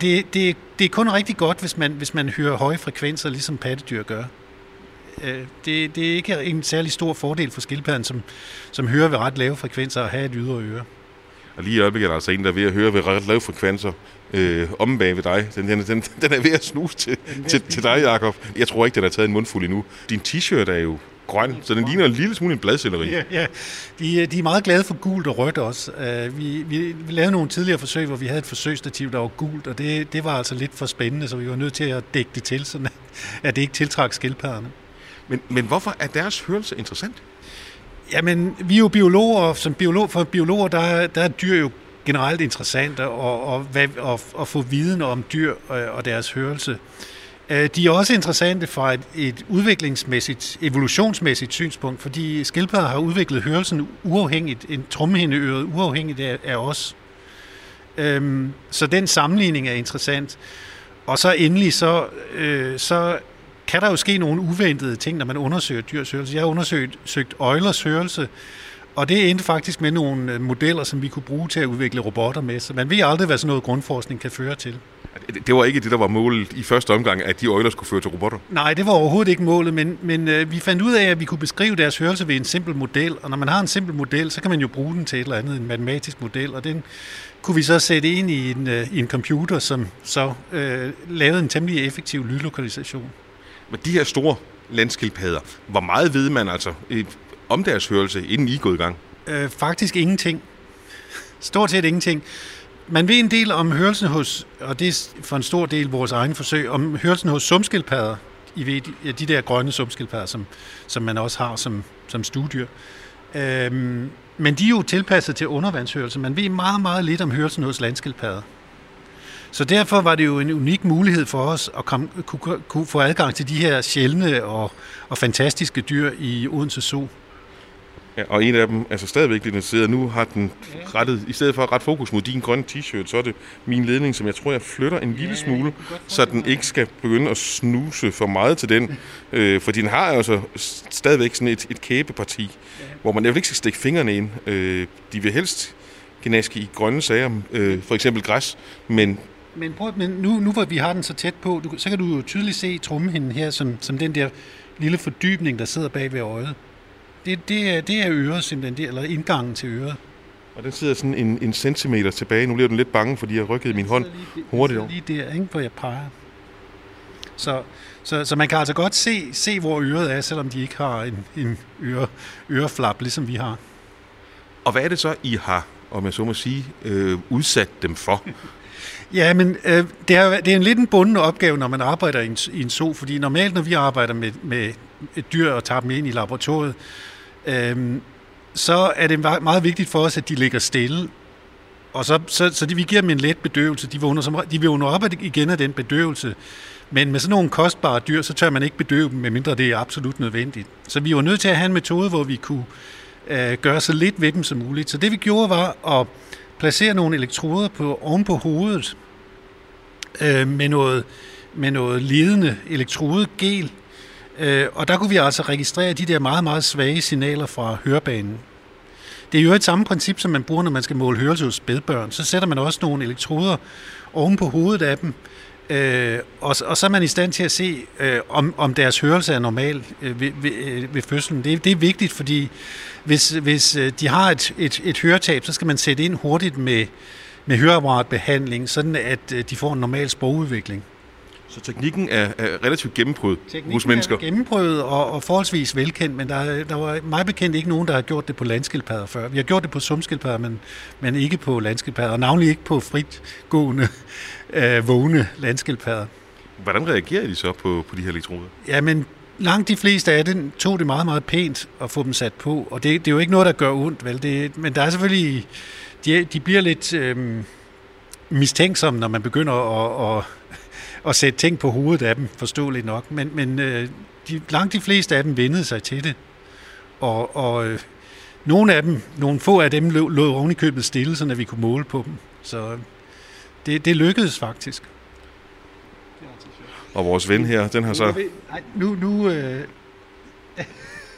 det er kun rigtig godt, hvis man hører høje frekvenser, ligesom pattedyr gør. Det er ikke en særlig stor fordel for skildpadden, som hører ved ret lave frekvenser og have et ydre øre. Og lige i øjeblikket er der altså en, der er ved at høre ved ret lave frekvenser omme bag ved dig. Den er ved at snuse til dig, Jakob. Jeg tror ikke, den har taget en mundfuld endnu. Din t-shirt er jo grøn, så den ligner en lille smule en bladselleri. Ja. De er meget glade for gult og rødt også. Vi lavede nogle tidligere forsøg, hvor vi havde et forsøgsstativ, der var gult, og det var altså lidt for spændende, så vi var nødt til at dække det til, så at det ikke tiltrak skildpadderne. Men hvorfor er deres hørelse interessant? Jamen, vi er jo biologer, og for biologer, der er dyr jo generelt interessante at få viden om dyr og deres hørelse. De er også interessante fra et udviklingsmæssigt, evolutionsmæssigt synspunkt, fordi skildpadder har udviklet hørelsen uafhængigt, en trommehindeøret uafhængigt af os. Så den sammenligning er interessant. Og så endelig, så kan der jo ske nogle uventede ting, når man undersøger dyrs hørelse. Jeg har undersøgt øglers hørelse, og det endte faktisk med nogle modeller, som vi kunne bruge til at udvikle robotter med. Så man ved aldrig, hvad sådan noget grundforskning kan føre til. Det var ikke det, der var målet i første omgang, at de øgler skulle føre til robotter? Nej, det var overhovedet ikke målet, men vi fandt ud af, at vi kunne beskrive deres hørelse ved en simpel model. Og når man har en simpel model, så kan man jo bruge den til et eller andet, en matematisk model. Og den kunne vi så sætte ind i en computer, som så lavede en temmelig effektiv lydlokalisation. Men de her store landskildpadder, hvor meget ved man altså om deres hørelse, inden I går i gang? Faktisk ingenting. Stort set ingenting. Man ved en del om hørelsen hos, og det er for en stor del vores egen forsøg, om hørelsen hos sumpskildpadder, I ved, de der grønne sumpskildpadder, som man også har som stuedyr. Men de er jo tilpasset til undervandshørelse. Man ved meget, meget lidt om hørelsen hos landskildpadder. Så derfor var det jo en unik mulighed for os at kunne få adgang til de her sjældne og fantastiske dyr i Odense Zoo. Ja, og en af dem er så stadigvæk identificeret. Nu har den rettet, i stedet for at rette fokus mod din grønne t-shirt, så er det min ledning, som jeg tror, jeg flytter en lille smule, så den ikke skal begynde at snuse for meget til den. For den har altså stadigvæk sådan et kæbeparti, hvor man ikke skal stikke fingrene ind. De vil helst genaske i grønne sager, for eksempel græs, men nu hvor vi har den så tæt på, så kan du jo tydeligt se trommehinden her, som den der lille fordybning, der sidder bag ved øjet. Det er øret simpelthen, eller indgangen til øret. Og den sidder sådan en centimeter tilbage. Nu bliver den lidt bange, fordi jeg rykkede min hånd hurtigt over. Lige der, ikke, hvor jeg peger. Så man kan altså godt se, hvor øret er, selvom de ikke har en øreflap, ligesom vi har. Og hvad er det så, I har, om jeg så må sige, udsat dem for? Ja, men det er en lidt en bunden opgave, når man arbejder i en zoo, fordi normalt, når vi arbejder med et dyr og tager dem ind i laboratoriet, så er det meget vigtigt for os, at de ligger stille. Og så vi giver dem en let bedøvelse. De vil vågne op igen af den bedøvelse. Men med sådan nogle kostbare dyr, så tør man ikke bedøve dem, medmindre det er absolut nødvendigt. Så vi var nødt til at have en metode, hvor vi kunne gøre så lidt ved dem som muligt. Så det vi gjorde var at placere nogle elektroder oven på hovedet med noget ledende elektrodegel, og der kunne vi altså registrere de der meget, meget svage signaler fra hørebanen. Det er jo et samme princip, som man bruger, når man skal måle hørelse hos spædbørn. Så sætter man også nogle elektroder oven på hovedet af dem, og så er man i stand til at se, om deres hørelse er normal ved fødslen. Det er vigtigt, fordi hvis de har et høretab, så skal man sætte ind hurtigt med høreapparatbehandling, sådan at de får en normal sprogudvikling. Så teknikken er relativt gennemprøvet hos mennesker? Teknikken er gennemprøvet og forholdsvis velkendt, men der var meget bekendt ikke nogen, der har gjort det på landskildpadder før. Vi har gjort det på sumpskildpadder, men ikke på landskildpadder, og navnlig ikke på fritgående, vågne landskildpadder. Hvordan reagerer de så på de her elektroder? Jamen, Langt de fleste af dem tog det meget, meget pænt at få dem sat på, og det er jo ikke noget, der gør ondt, vel? Men der er selvfølgelig, de bliver lidt mistænksomme, når man begynder at sætte ting på hovedet af dem, forståeligt nok, men langt de fleste af dem vendede sig til det, og nogle få af dem lå ovenikøbet stille, så vi kunne måle på dem, så det lykkedes faktisk. Og vores ven her, den har så...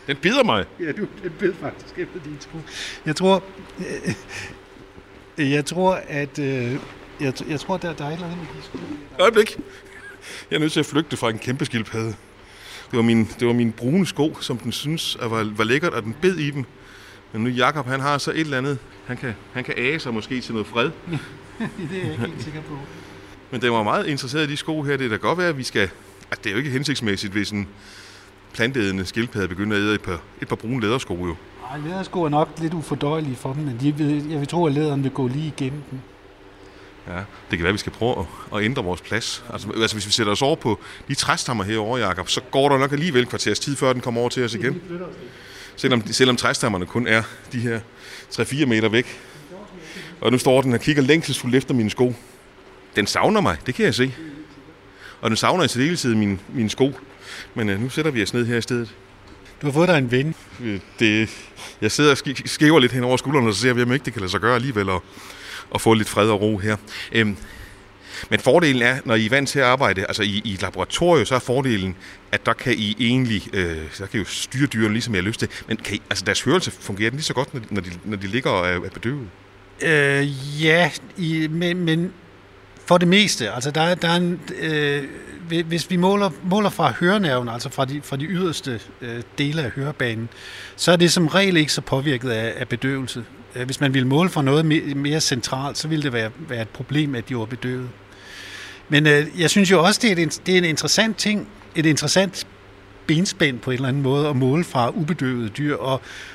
Den bider mig. Ja, den bider faktisk efter din sko. Jeg tror, der er et eller andet med de sko. Øjeblik. Jeg er nødt til at flygte fra en kæmpe skildpadde. Det var min brune sko, som den synes var lækkert, og den bed i dem. Men nu Jakob, han har så et eller andet. Han kan age sig måske til noget fred. Det er jeg ikke helt sikker på. Men det var meget interesseret i de sko her. Det kan godt være, at vi skal... Altså, det er jo ikke hensigtsmæssigt, hvis en planteædende skildpadde begynder at æde et par brune lædersko, jo. Nej, lædersko er nok lidt ufordøjelige for dem, men jeg vil tro, at læderen vil gå lige igennem dem. Ja, det kan være, at vi skal prøve at ændre vores plads. Altså, hvis vi sætter os over på de træstammer herovre, Jakob, så går der nok alligevel et kvarters tid, før den kommer over til os igen. Selvom træstammerne kun er de her 3-4 meter væk. Og nu står den og kigger længselsfuldt efter mine sko. Den savner mig, det kan jeg se. Og den savner i særdeleshed mine sko. Men nu sætter vi os ned her i stedet. Du har fået dig en ven. Jeg sidder og skæver lidt hen over skuldrene, og så ser vi, om ikke det kan lade sig gøre alligevel at få lidt fred og ro her. Men fordelen er, når I er vant til at arbejde, altså i et laboratorium, så er fordelen, at der kan I egentlig, der kan I jo styre dyrene, ligesom jeg har lyst til. Men kan I, altså deres hørelse fungerer den lige så godt, når de ligger og er bedøvet? Men for det meste, altså der er en, hvis vi måler fra hørenerven, altså fra de yderste dele af hørebanen, så er det som regel ikke så påvirket af bedøvelse. Hvis man ville måle fra noget mere centralt, så ville det være et problem, at de var bedøvet. Men jeg synes jo også, det er en interessant ting, et interessant benspænd på en eller anden måde at måle fra ubedøvede dyr,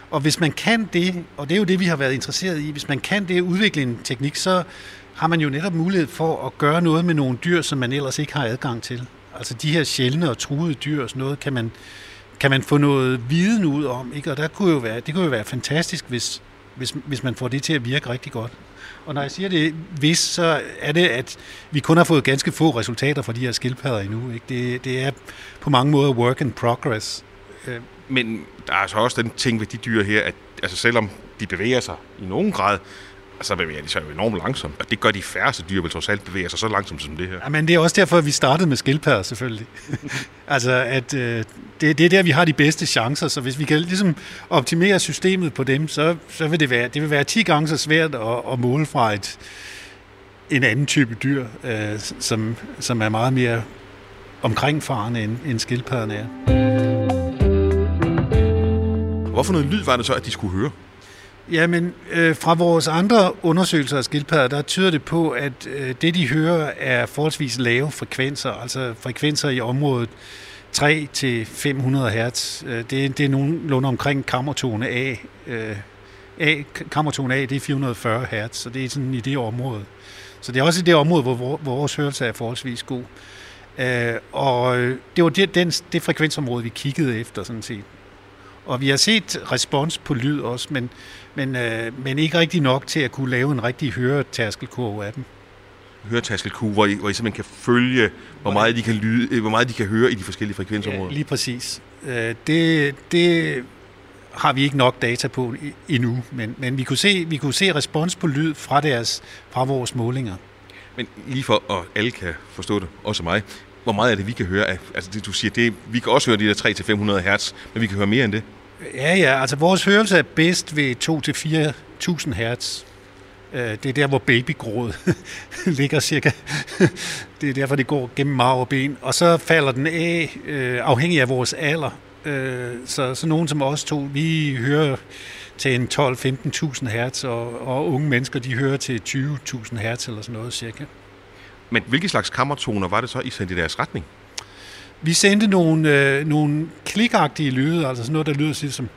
og hvis man kan det, og det er jo det, vi har været interesseret i, hvis man kan det, udvikle en teknik, så har man jo netop mulighed for at gøre noget med nogle dyr, som man ellers ikke har adgang til. Altså de her sjældne og truede dyr og sådan noget, kan man få noget viden ud om, ikke? Og det kunne jo være fantastisk, hvis man får det til at virke rigtig godt. Og når jeg siger det, hvis, så er det, at vi kun har fået ganske få resultater fra de her skildpadder endnu, ikke? Det er på mange måder work in progress. Men der er så også den ting ved de dyr her, at altså selvom de bevæger sig i nogen grad, så bevæger de sig jo enormt langsomt, og det gør de færreste dyr, vel trods alt bevæger sig så langsomt som det her. Ja, men det er også derfor, at vi startede med skildpadder, selvfølgelig. Altså, at det er der, vi har de bedste chancer, så hvis vi kan ligesom optimere systemet på dem, så vil det vil være 10 gange så svært at måle fra en anden type dyr, som er meget mere omkringfarende, end skildpadderne er. Hvorfor noget lyd var det så, at de skulle høre? Jamen, fra vores andre undersøgelser af skildpadder, der tyder det på, at det, de hører, er forholdsvis lave frekvenser, altså frekvenser i området 3-500 hertz. Det er nogenlunde omkring kammertone A. Kammertone A, det er 440 hertz, så det er sådan i det område. Så det er også i det område, hvor vores hørelse er forholdsvis god. Og det var det frekvensområde, vi kiggede efter, sådan set. Og vi har set respons på lyd også, men ikke rigtig nok til at kunne lave en rigtig høretærskelkurve af dem. Høretærskelkurve, hvor I simpelthen kan følge, hvor meget de kan høre i de forskellige frekvensområder? Ja, lige præcis. Det har vi ikke nok data på endnu, men vi kunne se respons på lyd fra vores målinger. Men lige for at alle kan forstå det, også mig, hvor meget er det, vi kan høre af? Altså det, du siger, vi kan også høre de der 3-500 hertz, men vi kan høre mere end det. Ja, altså vores hørelse er bedst ved 2-4.000 hertz. Det er der, hvor babygrådet ligger cirka. Det er derfor, det går gennem marv og ben. Og så falder den af, afhængig af vores alder. Så nogen som os to, vi hører til en 12-15.000 hertz, og unge mennesker, de hører til 20.000 hertz eller sådan noget cirka. Men hvilke slags kammertoner var det så, I sendte i deres retning? Vi sendte nogle klikagtige lyde, altså sådan noget, der lyder lidt som...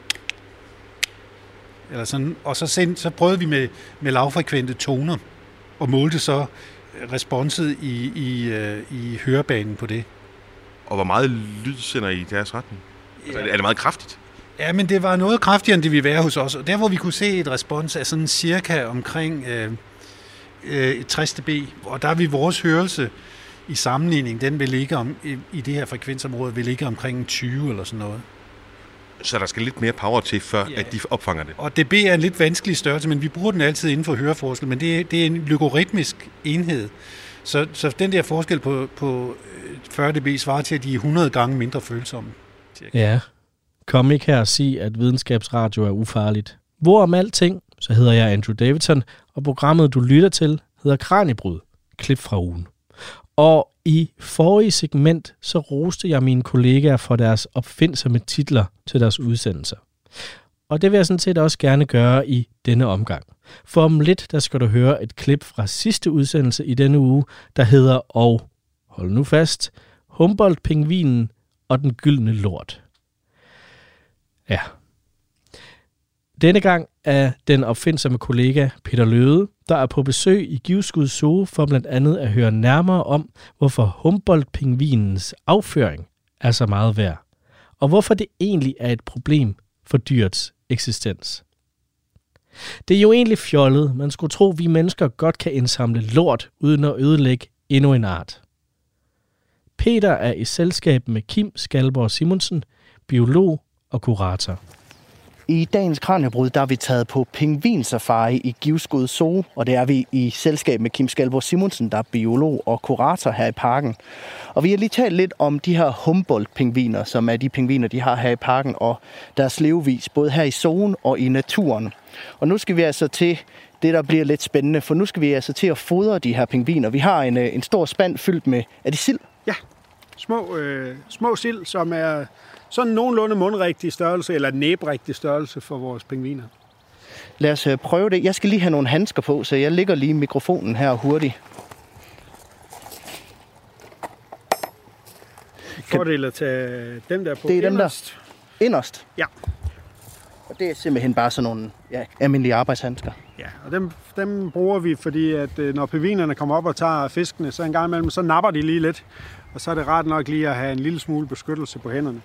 Eller sådan, og så prøvede vi med lavfrekvente toner og målte så responset i hørebanen på det. Og hvor meget lyd sender I deres retning? Altså, er det meget kraftigt? Ja, men det var noget kraftigere, end det ville være hos os. Og der, hvor vi kunne se et respons af sådan cirka omkring 60 dB, og der er vi vores hørelse i sammenligning, den vil ligge om, i det her frekvensområde, vil ligge omkring 20 eller sådan noget. Så der skal lidt mere power til, før at de opfanger det. Og dB er en lidt vanskelig størrelse, men vi bruger den altid inden for høreforskel, men det er en logaritmisk enhed. Så den der forskel på 40 dB svarer til, at de er 100 gange mindre følsomme. Ja, kom ikke her og sig, at videnskabsradio er ufarligt. Hvorom alting, så hedder jeg Andrew Davidson, og programmet, du lytter til, hedder Kraniebrud, klip fra ugen. Og i forrige segment, så roste jeg mine kollegaer for deres opfindsomme titler til deres udsendelser. Og det vil jeg sådan set også gerne gøre i denne omgang. For om lidt, der skal du høre et klip fra sidste udsendelse i denne uge, der hedder, og hold nu fast, humboldtpingvinen og den gyldne lort. Ja. Denne gang er den opfindsomme kollega Peter Løde, der er på besøg i Givskud Zoo for blandt andet at høre nærmere om, hvorfor humboldtpingvinens afføring er så meget værd, og hvorfor det egentlig er et problem for dyrets eksistens. Det er jo egentlig fjollet, man skulle tro, at vi mennesker godt kan indsamle lort uden at ødelægge endnu en art. Peter er i selskab med Kim Skalborg Simonsen, biolog og kurator. I dagens Kraniebrud, der er vi taget på pingvinsafari i Givskud Zoo, og det er vi i selskab med Kim Skalborg Simonsen, der er biolog og kurator her i parken. Og vi har lige talt lidt om de her humboldtpingviner, som er de pingviner, de har her i parken, og deres levevis, både her i zooen og i naturen. Og nu skal vi altså til det, der bliver lidt spændende, for nu skal vi altså til at fodre de her pingviner. Vi har en stor spand fyldt med, er det sild? Ja, små sild, som er sådan nogenlunde mundrigtig størrelse, eller næbrigtig størrelse for vores pingviner. Lad os prøve det. Jeg skal lige have nogle handsker på, så jeg lægger lige mikrofonen her hurtigt. Fordel at tage dem der på. Det er dem inderst. Der inderst? Ja. Og det er simpelthen bare sådan nogle almindelige arbejdshandsker? Ja, og dem bruger vi, fordi at, når pingvinerne kommer op og tager fiskene, så en gang imellem, så napper de lige lidt. Og så er det ret nok lige at have en lille smule beskyttelse på hænderne.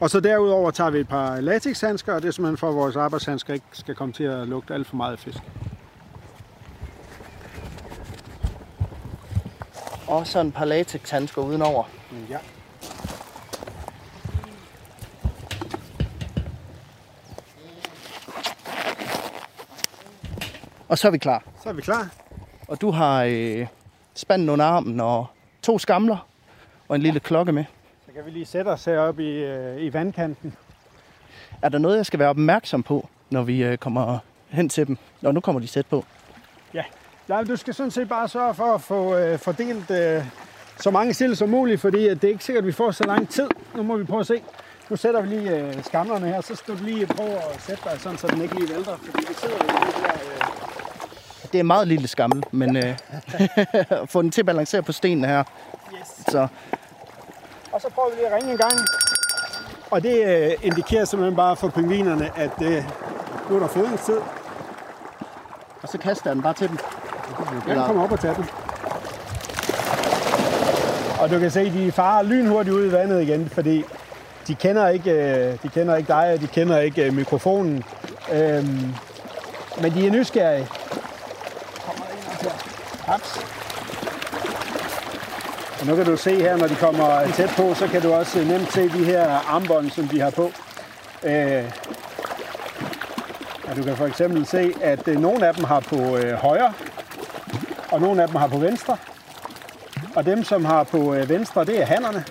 Og så derudover tager vi et par latexhandsker, og det er simpelthen for, at vores arbejdshandsker ikke skal komme til at lugte alt for meget fisk. Og så en par latexhandsker udenover. Ja. Og så er vi klar. Og du har spanden under armen og 2 skamler og en lille klokke med. Så kan vi lige sætte os heroppe i vandkanten. Er der noget, jeg skal være opmærksom på, når vi kommer hen til dem? Nå, nu kommer de sæt på. Ja, du skal sådan set bare sørge for at få fordelt så mange sild som muligt, fordi det er ikke sikkert, at vi får så lang tid. Nu må vi prøve at se. Nu sætter vi lige skamlerne her, så skal du lige prøve at sætte dig sådan, så den ikke lige vælter, fordi vi sidder jo lige her. Det er en meget lille skammel, men få den til at balancere på stenen her. Yes. Så. Og så prøver vi lige at ringe en gang. Og det indikerer simpelthen bare for pingvinerne, at nu er der fodringstid. Og så kaster den bare til dem. Den kommer op og tager den. Og du kan se, de farer lynhurtigt ud i vandet igen, fordi de kender ikke dig, og de kender ikke mikrofonen. Men de er nysgerrige. Haps. Og nu kan du se her, når de kommer tæt på, så kan du også nemt se de her armbånd, som de har på. Og du kan for eksempel se, at nogle af dem har på højre, og nogle af dem har på venstre. Og dem, som har på venstre, det er hannerne.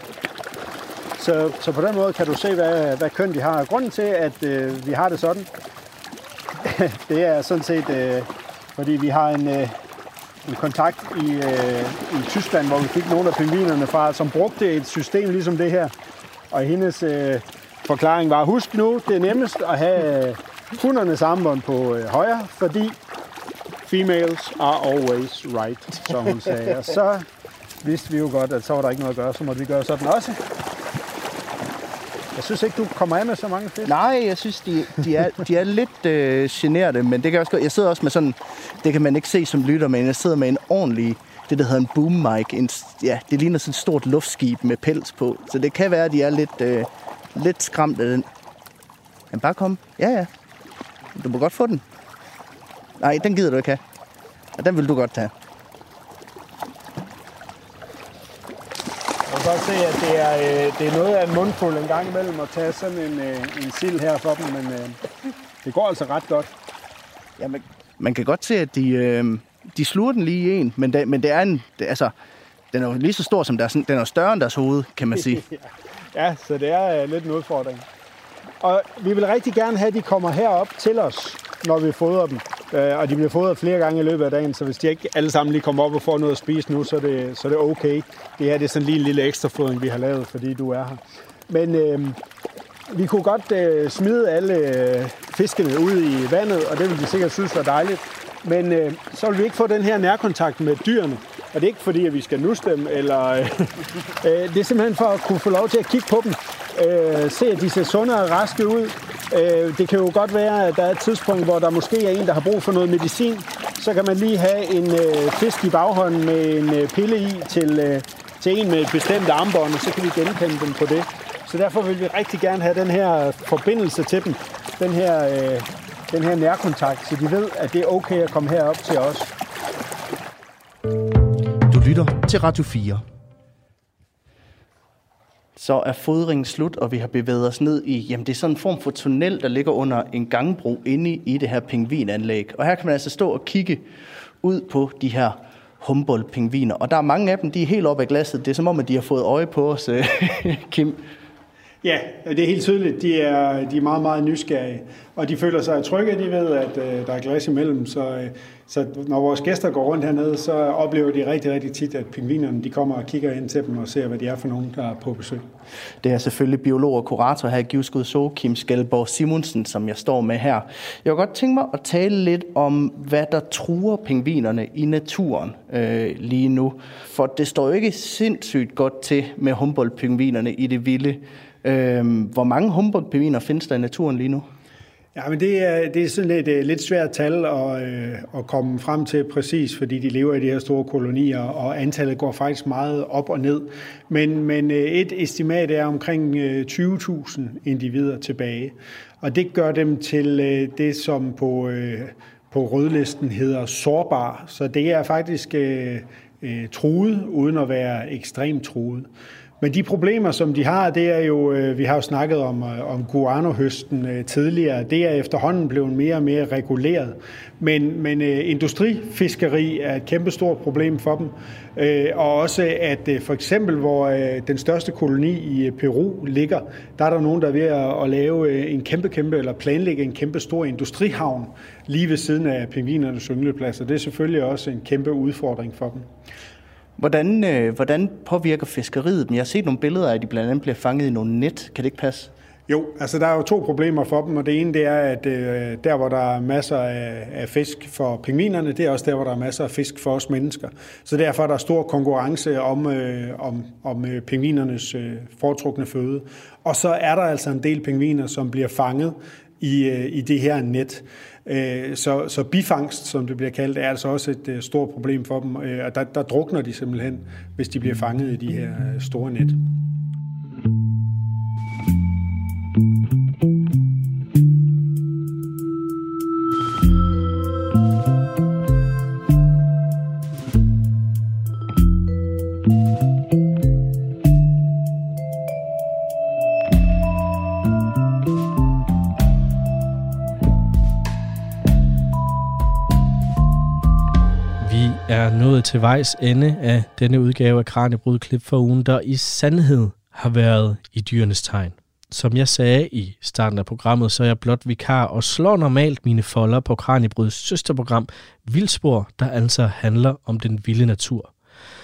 Så på den måde kan du se, hvad køn de har. Grunden til, at vi har det sådan, det er sådan set, fordi vi har en kontakt i Tyskland, hvor vi fik nogle af pingvinerne fra, som brugte et system ligesom det her. Og hendes forklaring var, husk nu, det er nemmest at have hundernes armbånd på højre, fordi females are always right, som hun sagde. Og så vidste vi jo godt, at så var der ikke noget at gøre, så måtte vi gøre sådan også. Jeg synes ikke, du kommer af med så mange fisk. Nej, jeg synes, de er lidt generte, men det kan jeg også godt. Jeg sidder også med sådan, det kan man ikke se som lytter, men jeg sidder med en ordentlig det, der hedder en boom mic. Ja, det ligner sådan et stort luftskib med pels på. Så det kan være, at de er lidt skræmt af den. Kan bare komme? Ja, ja. Du må godt få den. Nej, den gider du ikke have. Og den vil du godt tage. Jeg kan godt se, at det er noget af en mundfuld en gang imellem at tage sådan en sild her for dem, men det går altså ret godt. Ja, man kan godt se, at de sluger den lige i en, men den er jo lige så stor som deres, den er større end deres hoved, kan man sige. Ja, så det er lidt en udfordring. Og vi vil rigtig gerne have, at de kommer herop til os, når vi fodrer dem. Og de bliver fodret flere gange i løbet af dagen, så hvis de ikke alle sammen lige kommer op og får noget at spise nu, så er det okay. Det her det er sådan lige en lille ekstra fodring, vi har lavet, fordi du er her. Men vi kunne godt smide alle fiskene ud i vandet, og det ville de sikkert synes var dejligt. Men så vil vi ikke få den her nærkontakt med dyrene. Og det er ikke fordi, at vi skal nusse dem, eller det er simpelthen for at kunne få lov til at kigge på dem. Se, at de ser sunde og raske ud. Det kan jo godt være, at der er et tidspunkt, hvor der måske er en, der har brug for noget medicin. Så kan man lige have en fisk i baghånden med en pille i til en med et bestemt armbånd, og så kan vi genkende dem på det. Så derfor vil vi rigtig gerne have den her forbindelse til dem, den her nærkontakt, så de ved, at det er okay at komme herop til os. Du lytter til Radio 4. Så er fodringen slut, og vi har bevæget os ned i, det er sådan en form for tunnel, der ligger under en gangbro inde i det her pingvinanlæg. Og her kan man altså stå og kigge ud på de her humboldtpingviner. Og der er mange af dem, de er helt oppe af glasset. Det er som om, at de har fået øje på os, Kim. Ja, det er helt tydeligt. De er meget, meget nysgerrige, og de føler sig trygge. De ved, at der er glas imellem, så når vores gæster går rundt hernede, så oplever de rigtig, rigtig tit, at pingvinerne de kommer og kigger ind til dem og ser, hvad de er for nogen, der er på besøg. Det er selvfølgelig biolog og kurator her i Givskud Zoo, Kim Skalborg Simonsen, som jeg står med her. Jeg kunne godt tænke mig at tale lidt om, hvad der truer pingvinerne i naturen lige nu. For det står jo ikke sindssygt godt til med humboldtpingvinerne i det vilde. Hvor mange humboldtpingviner findes der i naturen lige nu? Ja, men det er sådan lidt svært tal at komme frem til præcis, fordi de lever i de her store kolonier, og antallet går faktisk meget op og ned. Men et estimat er omkring 20.000 individer tilbage, og det gør dem til det, som på rødlisten hedder sårbar. Så det er faktisk truet, uden at være ekstremt truet. Men de problemer, som de har, det er jo, vi har jo snakket om guanohøsten tidligere, det er efterhånden blevet mere og mere reguleret. Men industrifiskeri er et kæmpestort problem for dem. Og også at for eksempel, hvor den største koloni i Peru ligger, der er der nogen, der er ved at lave en kæmpe, eller planlægge en kæmpe stor industrihavn lige ved siden af pingvinernes yngleplads. Og det er selvfølgelig også en kæmpe udfordring for dem. Hvordan påvirker fiskeriet dem? Jeg har set nogle billeder af, at de blandt andet bliver fanget i nogle net. Kan det ikke passe? Jo, altså der er jo to problemer for dem, og det ene det er, at der hvor der er masser af fisk for pingvinerne, det er også der hvor der er masser af fisk for os mennesker. Så derfor er der stor konkurrence om pingvinernes foretrukne føde. Og så er der altså en del pingviner, som bliver fanget i det her net. Så bifangst, som det bliver kaldt, er altså også et stort problem for dem, og der drukner de simpelthen, hvis de bliver fanget i de her store net. Nået til vejs ende af denne udgave af Kraniebrud Klip fra ugen, der i sandhed har været i dyrenes tegn. Som jeg sagde i starten af programmet, så er jeg blot vikar og slår normalt mine folder på Kraniebruds søsterprogram Vildspor, der altså handler om den vilde natur.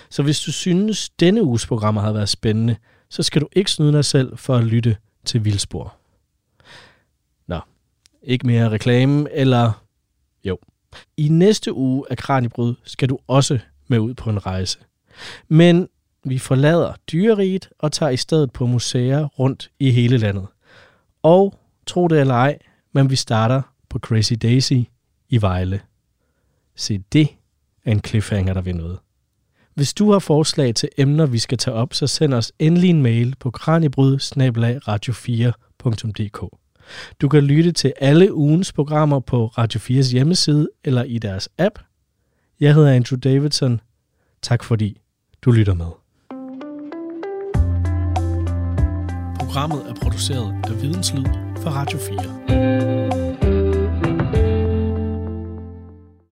Så hvis du synes, denne uges programmer har været spændende, så skal du ikke snyde dig selv for at lytte til Vildspor. Nå, ikke mere reklame eller... Jo. I næste uge af Kraniebrud skal du også med ud på en rejse. Men vi forlader dyreriget og tager i stedet på museer rundt i hele landet. Og tro det eller ej, men vi starter på Crazy Daisy i Vejle. Se, det er en cliffhanger, der vil noget. Hvis du har forslag til emner, vi skal tage op, så send os endelig en mail på kraniebrud@radio4.dk. Du kan lytte til alle ugens programmer på Radio 4's hjemmeside eller i deres app. Jeg hedder Andrew Davidson. Tak fordi du lytter med. Programmet er produceret af Videnslyd for Radio 4.